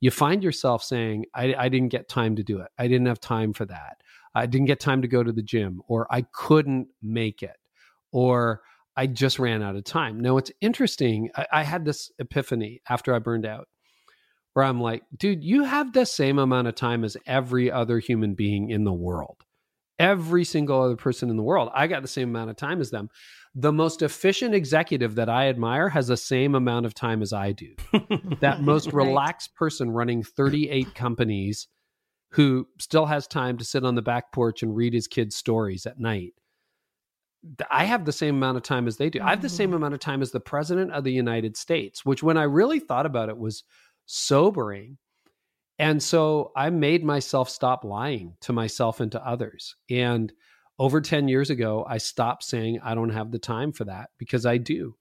you find yourself saying, I, I didn't get time to do it. I didn't have time for that. I didn't get time to go to the gym, or I couldn't make it, or I just ran out of time. Now, it's interesting. I, I had this epiphany after I burned out where I'm like, dude, you have the same amount of time as every other human being in the world. Every single other person in the world. I got the same amount of time as them. The most efficient executive that I admire has the same amount of time as I do. That most right. relaxed person running thirty-eight companies who still has time to sit on the back porch and read his kids' stories at night. I have the same amount of time as they do. I have the same amount of time as the president of the United States, which when I really thought about it was sobering. And so I made myself stop lying to myself and to others. And over ten years ago, I stopped saying I don't have the time for that because I do.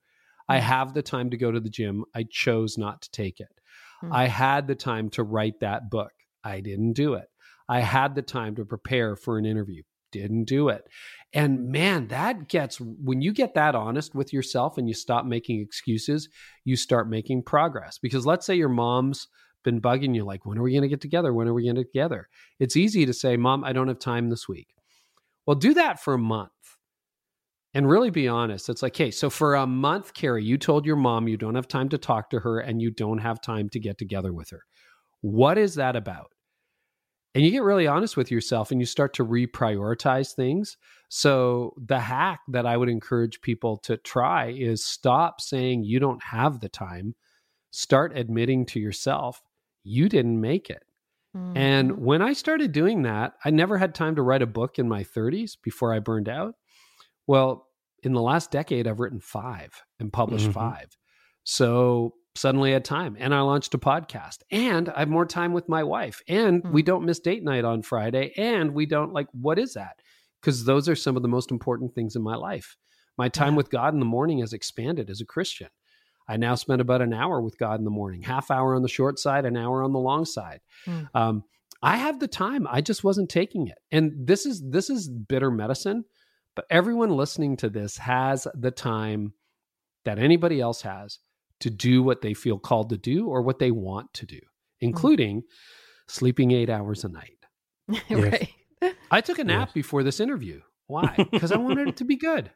I have the time to go to the gym. I chose not to take it. Mm. I had the time to write that book. I didn't do it. I had the time to prepare for an interview. Didn't do it. And man, that gets, when you get that honest with yourself and you stop making excuses, you start making progress. Because let's say your mom's been bugging you like, when are we going to get together? When are we going to get together? It's easy to say, Mom, I don't have time this week. Well, do that for a month. And really be honest. It's like, hey, so for a month, Carey, you told your mom you don't have time to talk to her and you don't have time to get together with her. What is that about? And you get really honest with yourself and you start to reprioritize things. So the hack that I would encourage people to try is stop saying you don't have the time. Start admitting to yourself, you didn't make it. Mm-hmm. And when I started doing that, I never had time to write a book in my thirties before I burned out. Well, in the last decade, I've written five and published mm-hmm. five. So suddenly I had time and I launched a podcast and I have more time with my wife and mm-hmm. we don't miss date night on Friday and we don't like, what is that? Because those are some of the most important things in my life. My time yeah. with God in the morning has expanded as a Christian. I now spend about an hour with God in the morning, half hour on the short side, an hour on the long side. Mm. Um, I have the time. I just wasn't taking it. And this is, this is bitter medicine. But everyone listening to this has the time that anybody else has to do what they feel called to do or what they want to do, including mm. sleeping eight hours a night. Right. I took a nap yes. before this interview. Why? Because I wanted it to be good.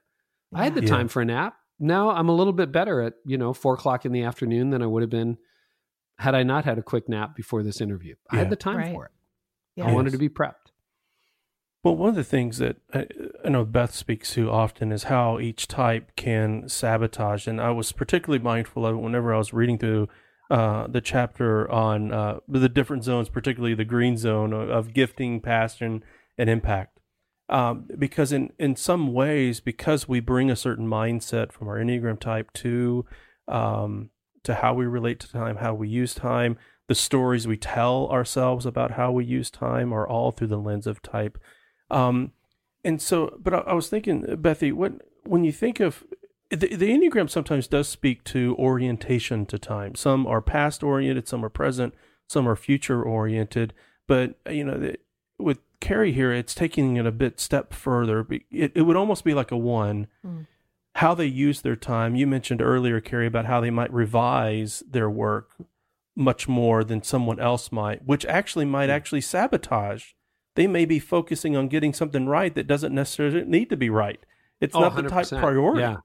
Yeah. I had the yeah. time for a nap. Now I'm a little bit better at, you know, four o'clock in the afternoon than I would have been had I not had a quick nap before this interview. Yeah. I had the time right. for it. Yes. I wanted to be prepped. Well, one of the things that I, I know Beth speaks to often is how each type can sabotage. And I was particularly mindful of it whenever I was reading through uh, the chapter on uh, the different zones, particularly the green zone of, of gifting, passion, and impact. Um, because in, in some ways, because we bring a certain mindset from our Enneagram type to, um, to how we relate to time, how we use time, the stories we tell ourselves about how we use time are all through the lens of type. Um, and so, but I, I was thinking, Bethy, when, when you think of the, the Enneagram sometimes does speak to orientation to time. Some are past oriented, some are present, some are future oriented, but you know, the, with Carey here, it's taking it a bit step further. It, it would almost be like a one, mm. how they use their time. You mentioned earlier, Carey, about how they might revise their work much more than someone else might, which actually might mm. actually sabotage. They may be focusing on getting something right that doesn't necessarily need to be right. It's oh, not the type priority. Yeah.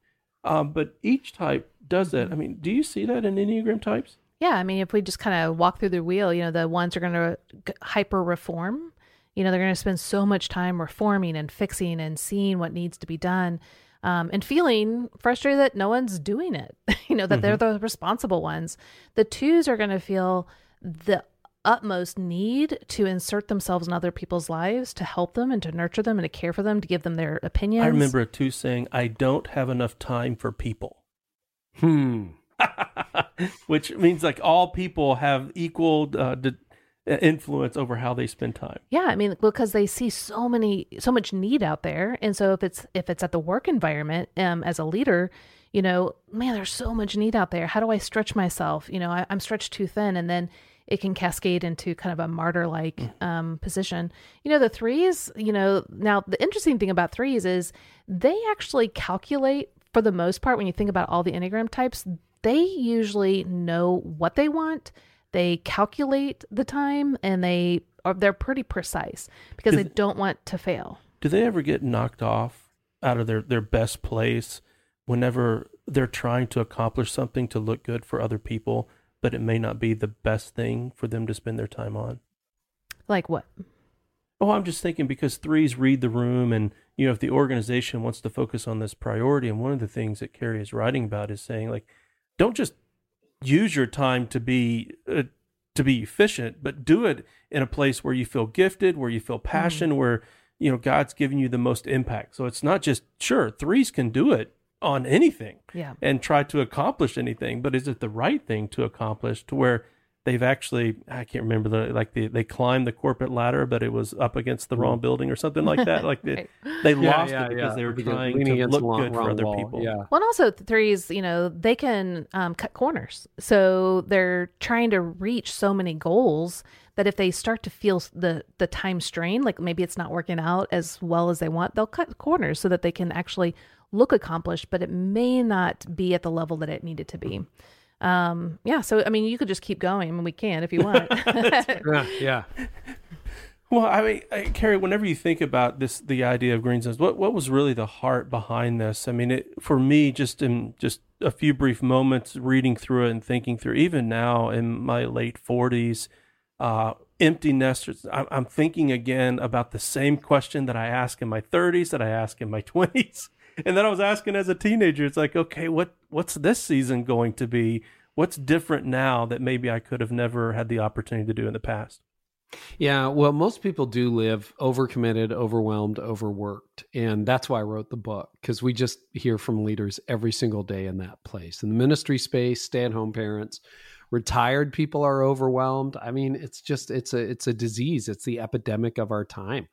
Um, but each type does that. I mean, do you see that in Enneagram types? Yeah. I mean, if we just kind of walk through the wheel, you know, the ones are going to hyper reform. You know, they're going to spend so much time reforming and fixing and seeing what needs to be done um, and feeling frustrated that no one's doing it, you know, that mm-hmm. they're the responsible ones. The twos are going to feel the utmost need to insert themselves in other people's lives to help them and to nurture them and to care for them, to give them their opinions. I remember a two saying, I don't have enough time for people. Hmm. Which means like all people have equal uh, de- influence over how they spend time. Yeah. I mean, because they see so many, so much need out there. And so if it's, if it's at the work environment, um, as a leader, you know, man, there's so much need out there. How do I stretch myself? You know, I, I'm stretched too thin. And then it can cascade into kind of a martyr-like mm. um, position. You know, the threes, you know, now the interesting thing about threes is they actually calculate, for the most part, when you think about all the Enneagram types, they usually know what they want. They calculate the time and they are, they're pretty precise because do they, they don't want to fail. Do they ever get knocked off out of their, their best place whenever they're trying to accomplish something to look good for other people? But it may not be the best thing for them to spend their time on. Like what? Oh, I'm just thinking because threes read the room and, you know, if the organization wants to focus on this priority, and one of the things that Carey is writing about is saying like, don't just use your time to be, uh, to be efficient, but do it in a place where you feel gifted, where you feel passion, mm-hmm. where, you know, God's giving you the most impact. So it's not just, sure, threes can do it on anything yeah. and try to accomplish anything, but is it the right thing to accomplish to where they've actually, I can't remember the, like the, they climbed the corporate ladder, but it was up against the wrong building or something like that. Like right. they, they yeah, lost yeah, it because yeah. they were because trying to look long, good for other wall. People. Yeah. Well, and also threes, you know, they can um, cut corners. So they're trying to reach so many goals that if they start to feel the, the time strain, like maybe it's not working out as well as they want, they'll cut corners so that they can actually look accomplished, but it may not be at the level that it needed to be. Um, yeah. So, I mean, you could just keep going, and we can, if you want. yeah, yeah. Well, I mean, I, Carey, whenever you think about this, the idea of green zones, what, what was really the heart behind this? I mean, it, for me, just in just a few brief moments reading through it and thinking through, even now in my late forties, Uh, empty nesters. I'm thinking again about the same question that I ask in my thirties, that I ask in my twenties, and that I was asking as a teenager. It's like, okay, what what's this season going to be? What's different now that maybe I could have never had the opportunity to do in the past? Yeah, well, most people do live overcommitted, overwhelmed, overworked. And that's why I wrote the book, because we just hear from leaders every single day in that place. In the ministry space, stay-at-home parents, retired people are overwhelmed. I mean, it's just, it's a, it's a disease. It's the epidemic of our time.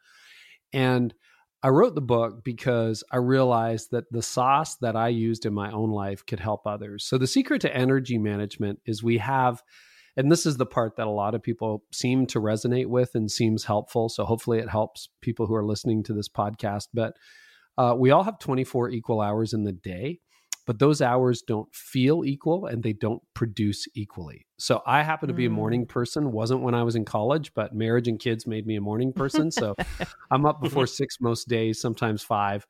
And I wrote the book because I realized that the sauce that I used in my own life could help others. So the secret to energy management is we have, and this is the part that a lot of people seem to resonate with and seems helpful. So hopefully it helps people who are listening to this podcast, but uh, we all have twenty-four equal hours in the day. But those hours don't feel equal and they don't produce equally. So I happen to be a morning person. Wasn't when I was in college, but marriage and kids made me a morning person. So I'm up before six most days, sometimes five.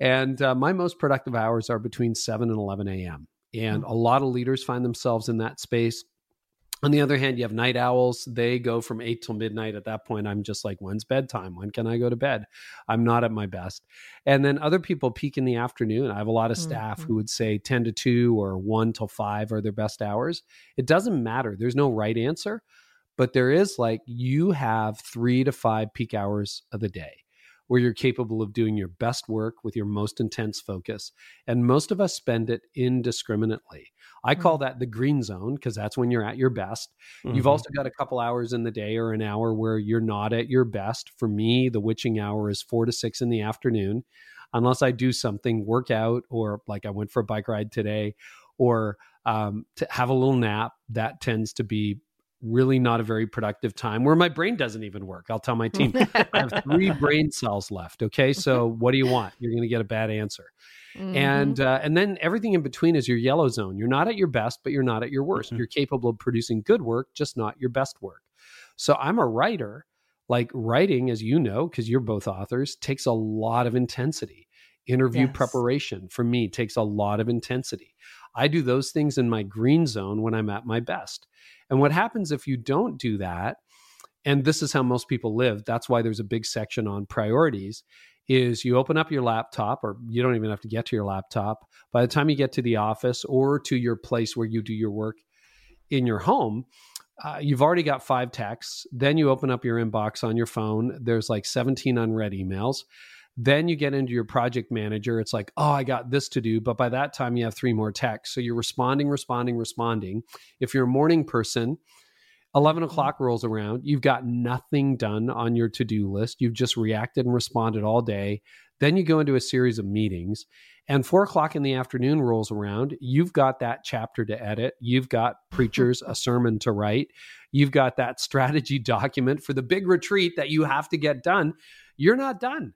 And uh, my most productive hours are between seven and eleven a.m. And mm-hmm. a lot of leaders find themselves in that space. On the other hand, you have night owls. They go from eight till midnight. At that point, I'm just like, when's bedtime? When can I go to bed? I'm not at my best. And then other people peak in the afternoon. I have a lot of staff mm-hmm. who would say ten to two or one till five are their best hours. It doesn't matter. There's no right answer, but there is like you have three to five peak hours of the day where you're capable of doing your best work with your most intense focus. And most of us spend it indiscriminately. I mm-hmm. call that the green zone, because that's when you're at your best. Mm-hmm. You've also got a couple hours in the day or an hour where you're not at your best. For me, the witching hour is four to six in the afternoon, unless I do something, work out, or like I went for a bike ride today, or um, to have a little nap. That tends to be really not a very productive time where my brain doesn't even work. I'll tell my team, I have three brain cells left. Okay. So what do you want? You're going to get a bad answer. Mm-hmm. And, uh, and then everything in between is your yellow zone. You're not at your best, but you're not at your worst. Mm-hmm. You're capable of producing good work, just not your best work. So I'm a writer, like writing, as you know, because you're both authors, takes a lot of intensity. Interview yes. preparation for me takes a lot of intensity. I do those things in my green zone when I'm at my best. And what happens if you don't do that, and this is how most people live, that's why there's a big section on priorities, is you open up your laptop, or you don't even have to get to your laptop. By the time you get to the office or to your place where you do your work in your home, uh, you've already got five texts. Then you open up your inbox on your phone. There's like seventeen unread emails. Then you get into your project manager. It's like, oh, I got this to do. But by that time, you have three more texts. So you're responding, responding, responding. If you're a morning person, eleven o'clock rolls around. You've got nothing done on your to-do list. You've just reacted and responded all day. Then you go into a series of meetings. And four o'clock in the afternoon rolls around. You've got that chapter to edit. You've got preachers, a sermon to write. You've got that strategy document for the big retreat that you have to get done. You're not done.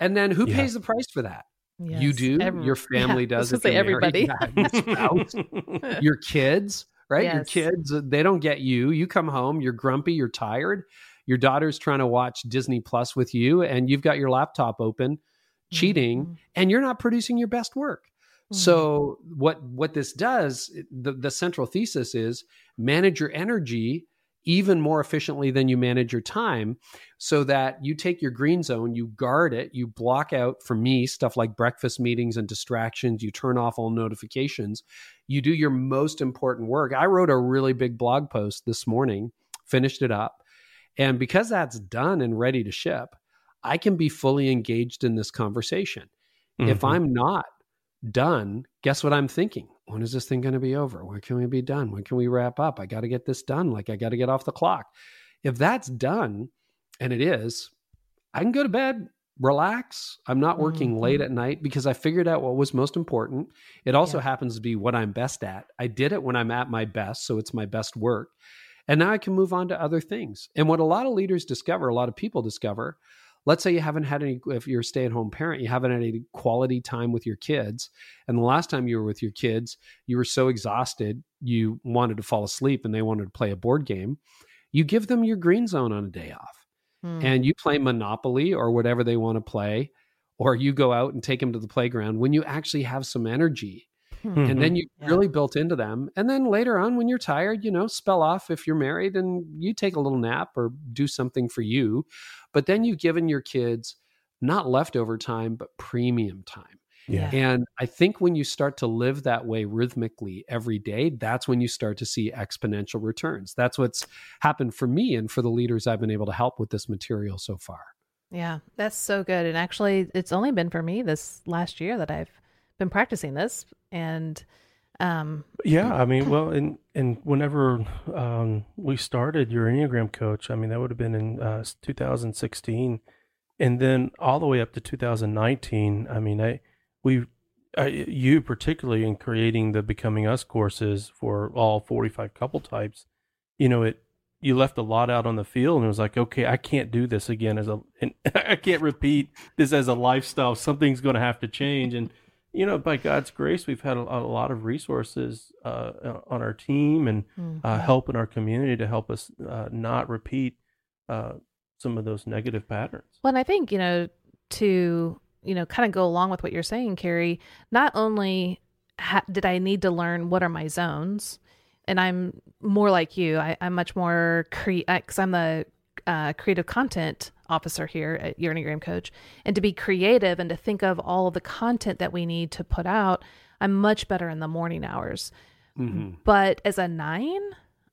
And then who yeah. pays the price for that? Yes. You do. Every, your family yeah, does. If you're everybody. Married, spouse, your kids, right? Yes. Your kids, they don't get you. You come home, you're grumpy, you're tired. Your daughter's trying to watch Disney Plus with you, and you've got your laptop open, cheating, mm-hmm. and you're not producing your best work. Mm-hmm. So what what this does, the, the central thesis is manage your energy even more efficiently than you manage your time, so that you take your green zone, you guard it, you block out, for me, stuff like breakfast meetings and distractions, you turn off all notifications, you do your most important work. I wrote a really big blog post this morning, finished it up. And because that's done and ready to ship, I can be fully engaged in this conversation. Mm-hmm. If I'm not done, guess what I'm thinking? When is this thing going to be over? When can we be done? When can we wrap up? I got to get this done. Like I got to get off the clock. If that's done, and it is, I can go to bed, relax. I'm not working mm-hmm. late at night because I figured out what was most important. It also yeah. happens to be what I'm best at. I did it when I'm at my best. So it's my best work. And now I can move on to other things. And what a lot of leaders discover, a lot of people discover, let's say you haven't had any, if you're a stay-at-home parent, you haven't had any quality time with your kids. And the last time you were with your kids, you were so exhausted, you wanted to fall asleep and they wanted to play a board game. You give them your green zone on a day off. Mm. And you play Monopoly or whatever they want to play, or you go out and take them to the playground when you actually have some energy. Mm-hmm. And then you yeah. really built into them. And then later on, when you're tired, you know, spell off if you're married and you take a little nap or do something for you. But then you've given your kids not leftover time, but premium time. Yeah. And I think when you start to live that way rhythmically every day, that's when you start to see exponential returns. That's what's happened for me and for the leaders I've been able to help with this material so far. Yeah, that's so good. And actually, it's only been for me this last year that I've been practicing this. And um, yeah, I mean, well, and and whenever um, we started Your Enneagram Coach, I mean, that would have been in uh, two thousand sixteen, and then all the way up to two thousand nineteen. I mean, I we I, you particularly in creating the Becoming Us courses for all forty-five couple types, you know, it you left a lot out on the field, and it was like, okay, I can't do this again as a, and I can't repeat this as a lifestyle. Something's going to have to change. And you know, by God's grace, we've had a, a lot of resources uh, on our team and mm-hmm. uh, help in our community to help us uh, not repeat uh, some of those negative patterns. Well, and I think, you know, to, you know, kind of go along with what you're saying, Carey, not only ha- did I need to learn what are my zones, and I'm more like you, I, I'm much more, cre- cause I'm the uh, creative content officer here at Your Enneagram Coach, and to be creative and to think of all of the content that we need to put out, I'm much better in the morning hours. Mm-hmm. But as a nine,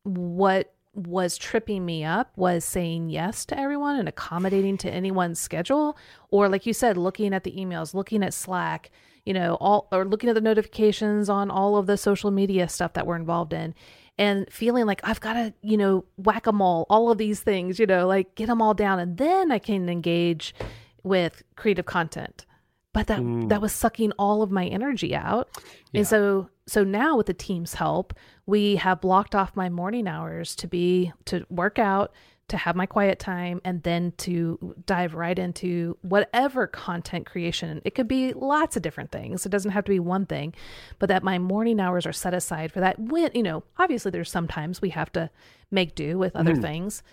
what was tripping me up was saying yes to everyone and accommodating to anyone's schedule. Or like you said, looking at the emails, looking at Slack, you know, all, or looking at the notifications on all of the social media stuff that we're involved in. And feeling like I've got to, you know, whack-a-mole, all of these things, you know, like get them all down. And then I can engage with creative content. But that mm. that was sucking all of my energy out. Yeah. And so so now with the team's help, we have blocked off my morning hours to be, to work out, to have my quiet time, and then to dive right into whatever content creation. It could be lots of different things. It doesn't have to be one thing, but that my morning hours are set aside for that. When, you know, obviously there's sometimes we have to make do with other mm. things,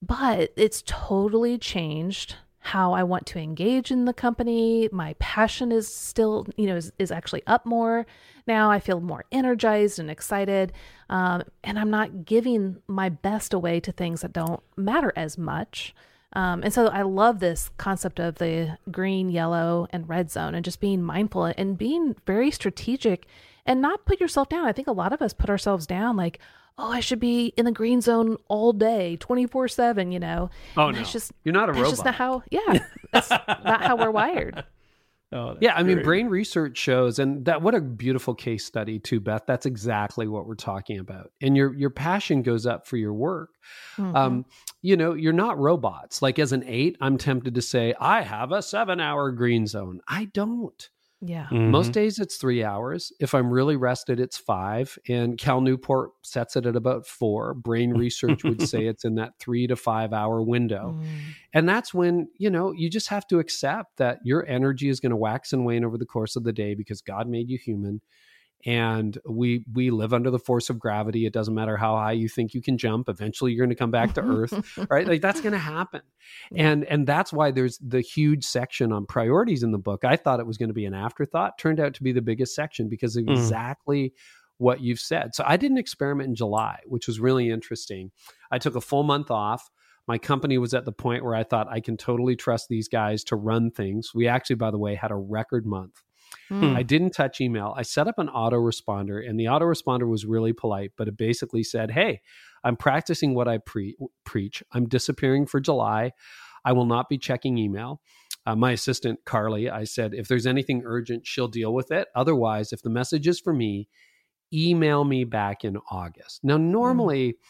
but it's totally changed how I want to engage in the company. My passion is still, you know, is, is actually up more. Now I feel more energized and excited. Um, and I'm not giving my best away to things that don't matter as much. Um, and so I love this concept of the green, yellow, and red zone, and just being mindful and being very strategic and not put yourself down. I think a lot of us put ourselves down like, oh, I should be in the green zone all day, twenty-four seven, you know. Oh, and no. Just, you're not a that's robot. That's just not how, yeah, that's not how we're wired. Oh, yeah, I mean, great. Brain research shows, and that what a beautiful case study too, Beth. That's exactly what we're talking about. And your your passion goes up for your work. Mm-hmm. Um, you know, you're not robots. Like as an eight, I'm tempted to say, I have a seven-hour green zone. I don't. Yeah. Mm-hmm. Most days it's three hours. If I'm really rested, it's five. And Cal Newport sets it at about four. Brain research would say it's in that three to five hour window. Mm. And that's when, you know, you just have to accept that your energy is going to wax and wane over the course of the day because God made you human. And we we live under the force of gravity. It doesn't matter how high you think you can jump. Eventually, you're going to come back to Earth, right? Like that's going to happen. And and that's why there's the huge section on priorities in the book. I thought it was going to be an afterthought. Turned out to be the biggest section because of mm. exactly what you've said. So I did an experiment in July, which was really interesting. I took a full month off. My company was at the point where I thought I can totally trust these guys to run things. We actually, by the way, had a record month. Hmm. I didn't touch email. I set up an autoresponder, and the autoresponder was really polite, but it basically said, hey, I'm practicing what I pre- preach. I'm disappearing for July. I will not be checking email. Uh, my assistant, Carly, I said, if there's anything urgent, she'll deal with it. Otherwise, if the message is for me, email me back in August. Now, normally... Hmm.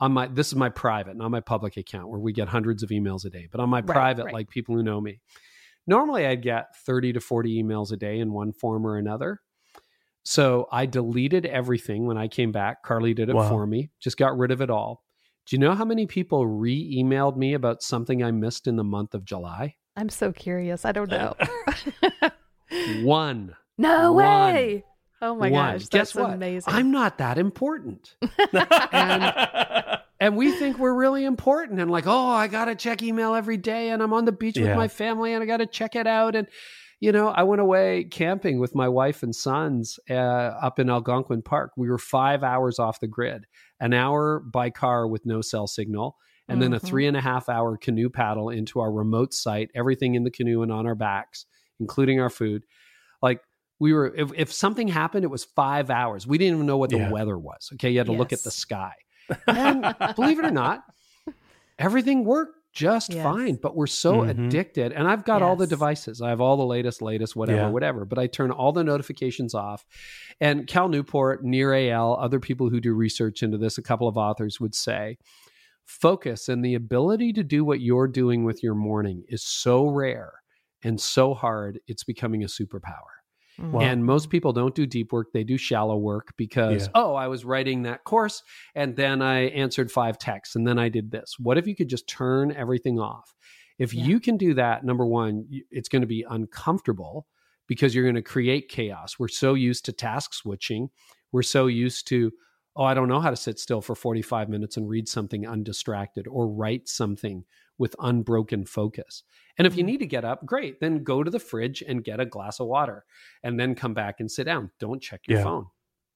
On my, this is my private, not my public account where we get hundreds of emails a day, but on my right, private, right. like people who know me, normally I'd get thirty to forty emails a day in one form or another. So I deleted everything when I came back. Carly did it wow. for me, just got rid of it all. Do you know how many people re-emailed me about something I missed in the month of July? I'm so curious. I don't know. One. No One. way. Oh my One. gosh. That's Guess what? Amazing. I'm not that important. and, and we think we're really important and like, oh, I got to check email every day and I'm on the beach yeah. with my family and I got to check it out. And, you know, I went away camping with my wife and sons uh, up in Algonquin Park. We were five hours off the grid, an hour by car with no cell signal. And mm-hmm. then a three and a half hour canoe paddle into our remote site, everything in the canoe and on our backs, including our food. Like we were, if, if something happened, it was five hours. We didn't even know what the yeah. weather was. Okay. You had to yes. look at the sky. And believe it or not, everything worked just yes. fine, but we're so mm-hmm. addicted. And I've got yes. all the devices. I have all the latest, latest, whatever, yeah. whatever. But I turn all the notifications off. And Cal Newport, Nir Eyal, other people who do research into this, a couple of authors would say, focus and the ability to do what you're doing with your morning is so rare and so hard, it's becoming a superpower. Wow. And most people don't do deep work. They do shallow work because, yeah. oh, I was writing that course and then I answered five texts and then I did this. What if you could just turn everything off? If yeah. you can do that, number one, it's going to be uncomfortable because you're going to create chaos. We're so used to task switching. We're so used to, oh, I don't know how to sit still for forty-five minutes and read something undistracted or write something with unbroken focus. And if you need to get up, great. Then go to the fridge and get a glass of water and then come back and sit down. Don't check your yeah. phone.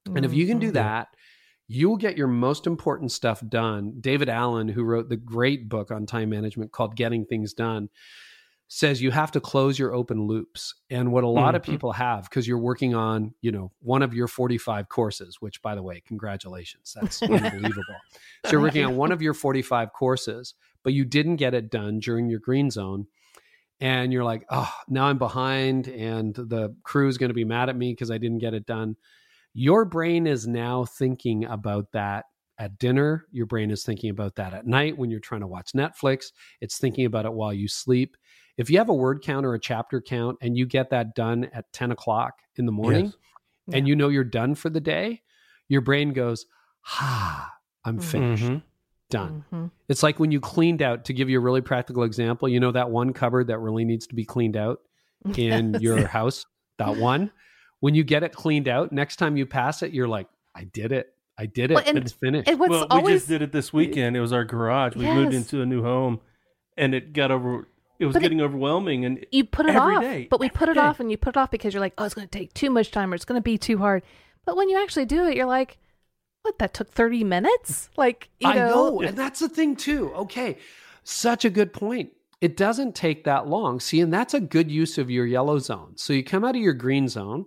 Mm-hmm. And if you can do that, you will get your most important stuff done. David Allen, who wrote the great book on time management called Getting Things Done, says you have to close your open loops. And what a lot mm-hmm. of people have, because you're working on, you know, one of your forty-five courses, which by the way, congratulations, that's unbelievable. So you're working on one of your forty-five courses, but you didn't get it done during your green zone. And you're like, oh, now I'm behind and the crew is going to be mad at me because I didn't get it done. Your brain is now thinking about that. At dinner, your brain is thinking about that at night when you're trying to watch Netflix. It's thinking about it while you sleep. If you have a word count or a chapter count and you get that done at ten o'clock in the morning yes. and yeah. you know you're done for the day, your brain goes, ha, ah, I'm mm-hmm. finished, done. Mm-hmm. It's like when you cleaned out, to give you a really practical example, you know that one cupboard that really needs to be cleaned out in yes. your house, that one? When you get it cleaned out, next time you pass it, you're like, I did it. I did it. Well, and it's finished. It well, always... we just did it this weekend. It was our garage. We yes. moved into a new home and it got over... It was but getting it, overwhelming, and you put it every off. Day, but we put it day. off, and you put it off because you're like, "Oh, it's going to take too much time, or it's going to be too hard." But when you actually do it, you're like, "What? That took thirty minutes?" Like, you I know, know, and that's the thing too. Okay, such a good point. It doesn't take that long. See, and that's a good use of your yellow zone. So you come out of your green zone,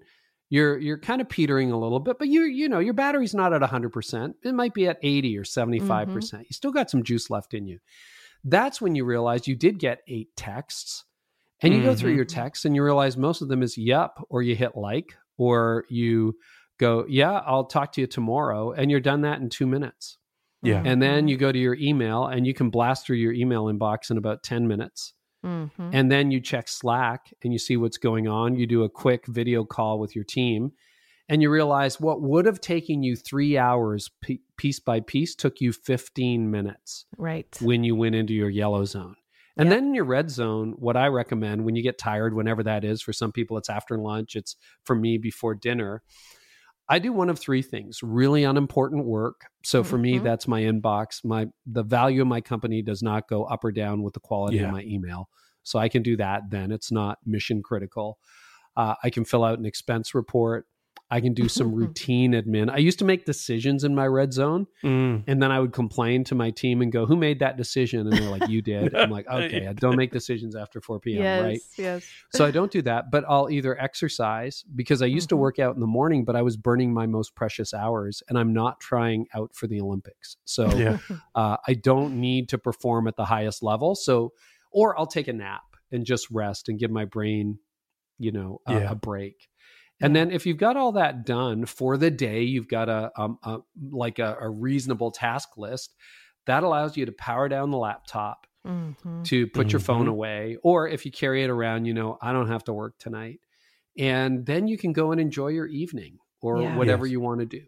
you're you're kind of petering a little bit, but you you know your battery's not at one hundred percent. It might be at eighty or seventy-five percent. Mm-hmm. You still got some juice left in you. That's when you realize you did get eight texts and you mm-hmm. go through your texts and you realize most of them is yep, or you hit like, or you go, yeah, I'll talk to you tomorrow. And you're done that in two minutes. Yeah. And then you go to your email and you can blast through your email inbox in about ten minutes. Mm-hmm. And then you check Slack and you see what's going on. You do a quick video call with your team and you realize what would have taken you three hours p- piece by piece took you fifteen minutes right. when you went into your yellow zone. And yep. then in your red zone, what I recommend when you get tired, whenever that is, for some people it's after lunch, it's for me before dinner. I do one of three things, really unimportant work. So for mm-hmm. me, that's my inbox. My the value of my company does not go up or down with the quality yeah. of my email. So I can do that then. It's not mission critical. Uh, I can fill out an expense report. I can do some routine admin. I used to make decisions in my red zone mm. and then I would complain to my team and go, who made that decision? And they're like, you did. I'm like, okay, I don't make decisions after four p.m., yes, right? Yes. So I don't do that, but I'll either exercise because I used mm-hmm. to work out in the morning, but I was burning my most precious hours and I'm not trying out for the Olympics. So yeah. uh, I don't need to perform at the highest level. So, or I'll take a nap and just rest and give my brain, you know, uh, yeah. a break. And then if you've got all that done for the day, you've got a, um, a like a, a reasonable task list that allows you to power down the laptop, mm-hmm. to put mm-hmm. your phone away, or if you carry it around, you know, I don't have to work tonight. And then you can go and enjoy your evening or yeah. whatever yes. you want to do.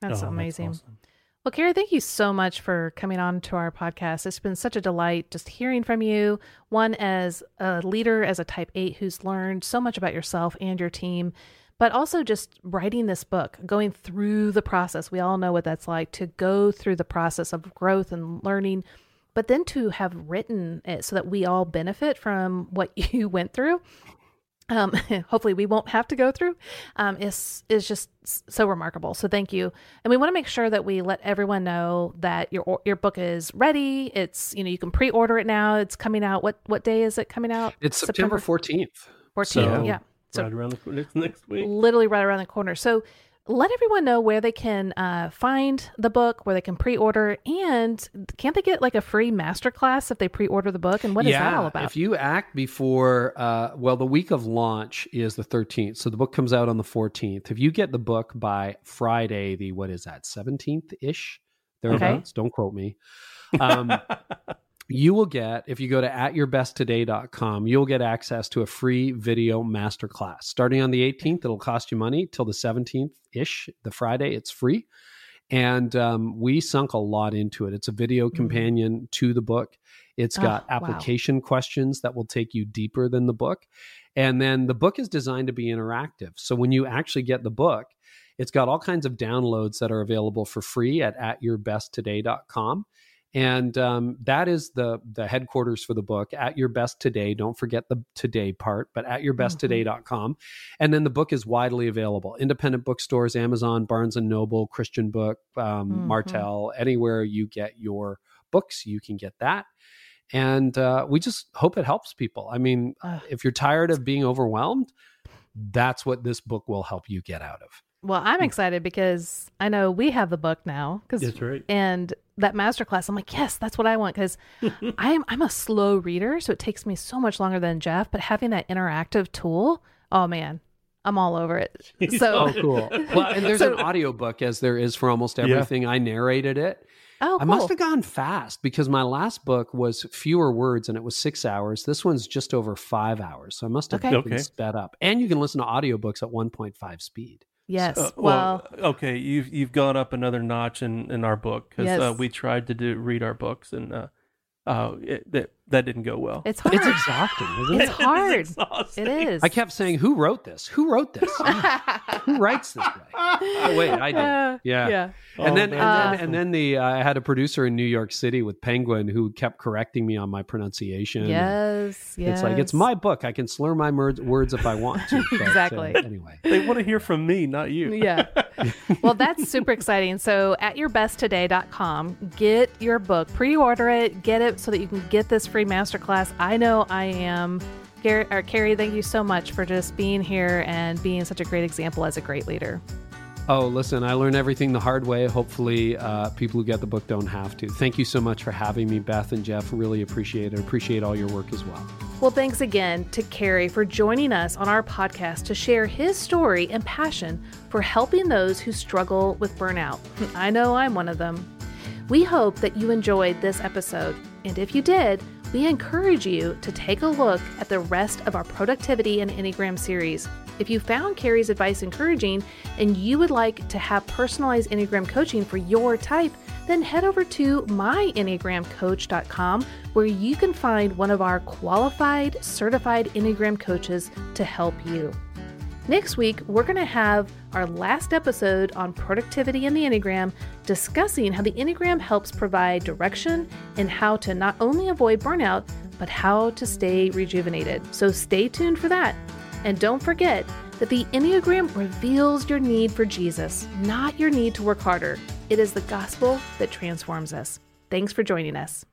That's oh, amazing. That's awesome. Well, Carey, thank you so much for coming on to our podcast. It's been such a delight just hearing from you. One, as a leader, as a type eight who's learned so much about yourself and your team, but also just writing this book, going through the process. We all know what that's like, to go through the process of growth and learning, but then to have written it so that we all benefit from what you went through. Um, hopefully we won't have to go through, um, is, is just so remarkable. So thank you. And we want to make sure that we let everyone know that your, your book is ready. It's, you know, you can pre-order it now. It's coming out. What, what day is it coming out? It's September fourteenth. fourteenth. So, yeah. So right around the corner next week. Literally right around the corner. So let everyone know where they can uh, find the book, where they can pre-order, and can't they get like a free masterclass if they pre-order the book? And what yeah, is that all about? If you act before, uh, well, the week of launch is the thirteenth, so the book comes out on the fourteenth. If you get the book by Friday, the what is that, seventeenth-ish? Thereabouts. Okay. Don't quote me. Um, you will get, if you go to at your best today dot com, you'll get access to a free video masterclass. Starting on the eighteenth, it'll cost you money, till the seventeenth-ish, the Friday, it's free. And um, we sunk a lot into it. It's a video companion mm-hmm. to the book. It's got oh, application wow. questions that will take you deeper than the book. And then the book is designed to be interactive. So when you actually get the book, it's got all kinds of downloads that are available for free at at your best today dot com. And um, that is the the headquarters for the book, At Your Best Today. Don't forget the today part, but at your best today dot com. Mm-hmm. And then the book is widely available. Independent bookstores, Amazon, Barnes and Noble, Christian Book, um, mm-hmm. Martell, anywhere you get your books, you can get that. And uh, we just hope it helps people. I mean, uh, if you're tired of being overwhelmed, that's what this book will help you get out of. Well, I'm excited because I know we have the book now. That's right. And that masterclass, I'm like, yes, that's what I want. Because I'm I'm a slow reader, so it takes me so much longer than Jeff. But having that interactive tool, oh man, I'm all over it. So oh, cool. Well, and there's so, an audiobook, as there is for almost everything. Yeah. I narrated it. Oh, cool. I must have gone fast because my last book was fewer words and it was six hours. This one's just over five hours. So I must have okay. been okay. sped up. And you can listen to audiobooks at one point five speed. Yes. Uh, well, well, okay. You've you've gone up another notch in, in our book because yes. uh, we tried to do read our books and uh, uh, it, that that didn't go well. It's hard. It's exhausting, isn't it? It's hard. It is exhausting. It is. I kept saying, "Who wrote this? Who wrote this? Who writes this way?" Oh, wait, I did. Yeah. yeah. And, oh, then, and uh, then and then the uh, I had a producer in New York City with Penguin who kept correcting me on my pronunciation. Yes. Yes. It's like, it's my book. I can slur my mer- words if I want to. But, exactly. Uh, anyway, they want to hear from me, not you. Yeah. Well, that's super exciting. So at your best today dot com, get your book, pre-order it, get it so that you can get this free masterclass. I know I am. Gar- or Carey, thank you so much for just being here and being such a great example as a great leader. Oh, listen, I learned everything the hard way. Hopefully uh, people who get the book don't have to. Thank you so much for having me, Beth and Jeff. Really appreciate it. Appreciate all your work as well. Well, thanks again to Carey for joining us on our podcast to share his story and passion for helping those who struggle with burnout. I know I'm one of them. We hope that you enjoyed this episode. And if you did, we encourage you to take a look at the rest of our Productivity and Enneagram series. If you found Carey's advice encouraging and you would like to have personalized Enneagram coaching for your type, then head over to my enneagram coach dot com where you can find one of our qualified, certified Enneagram coaches to help you. Next week, we're going to have our last episode on productivity and the Enneagram, discussing how the Enneagram helps provide direction and how to not only avoid burnout, but how to stay rejuvenated. So stay tuned for that. And don't forget that the Enneagram reveals your need for Jesus, not your need to work harder. It is the gospel that transforms us. Thanks for joining us.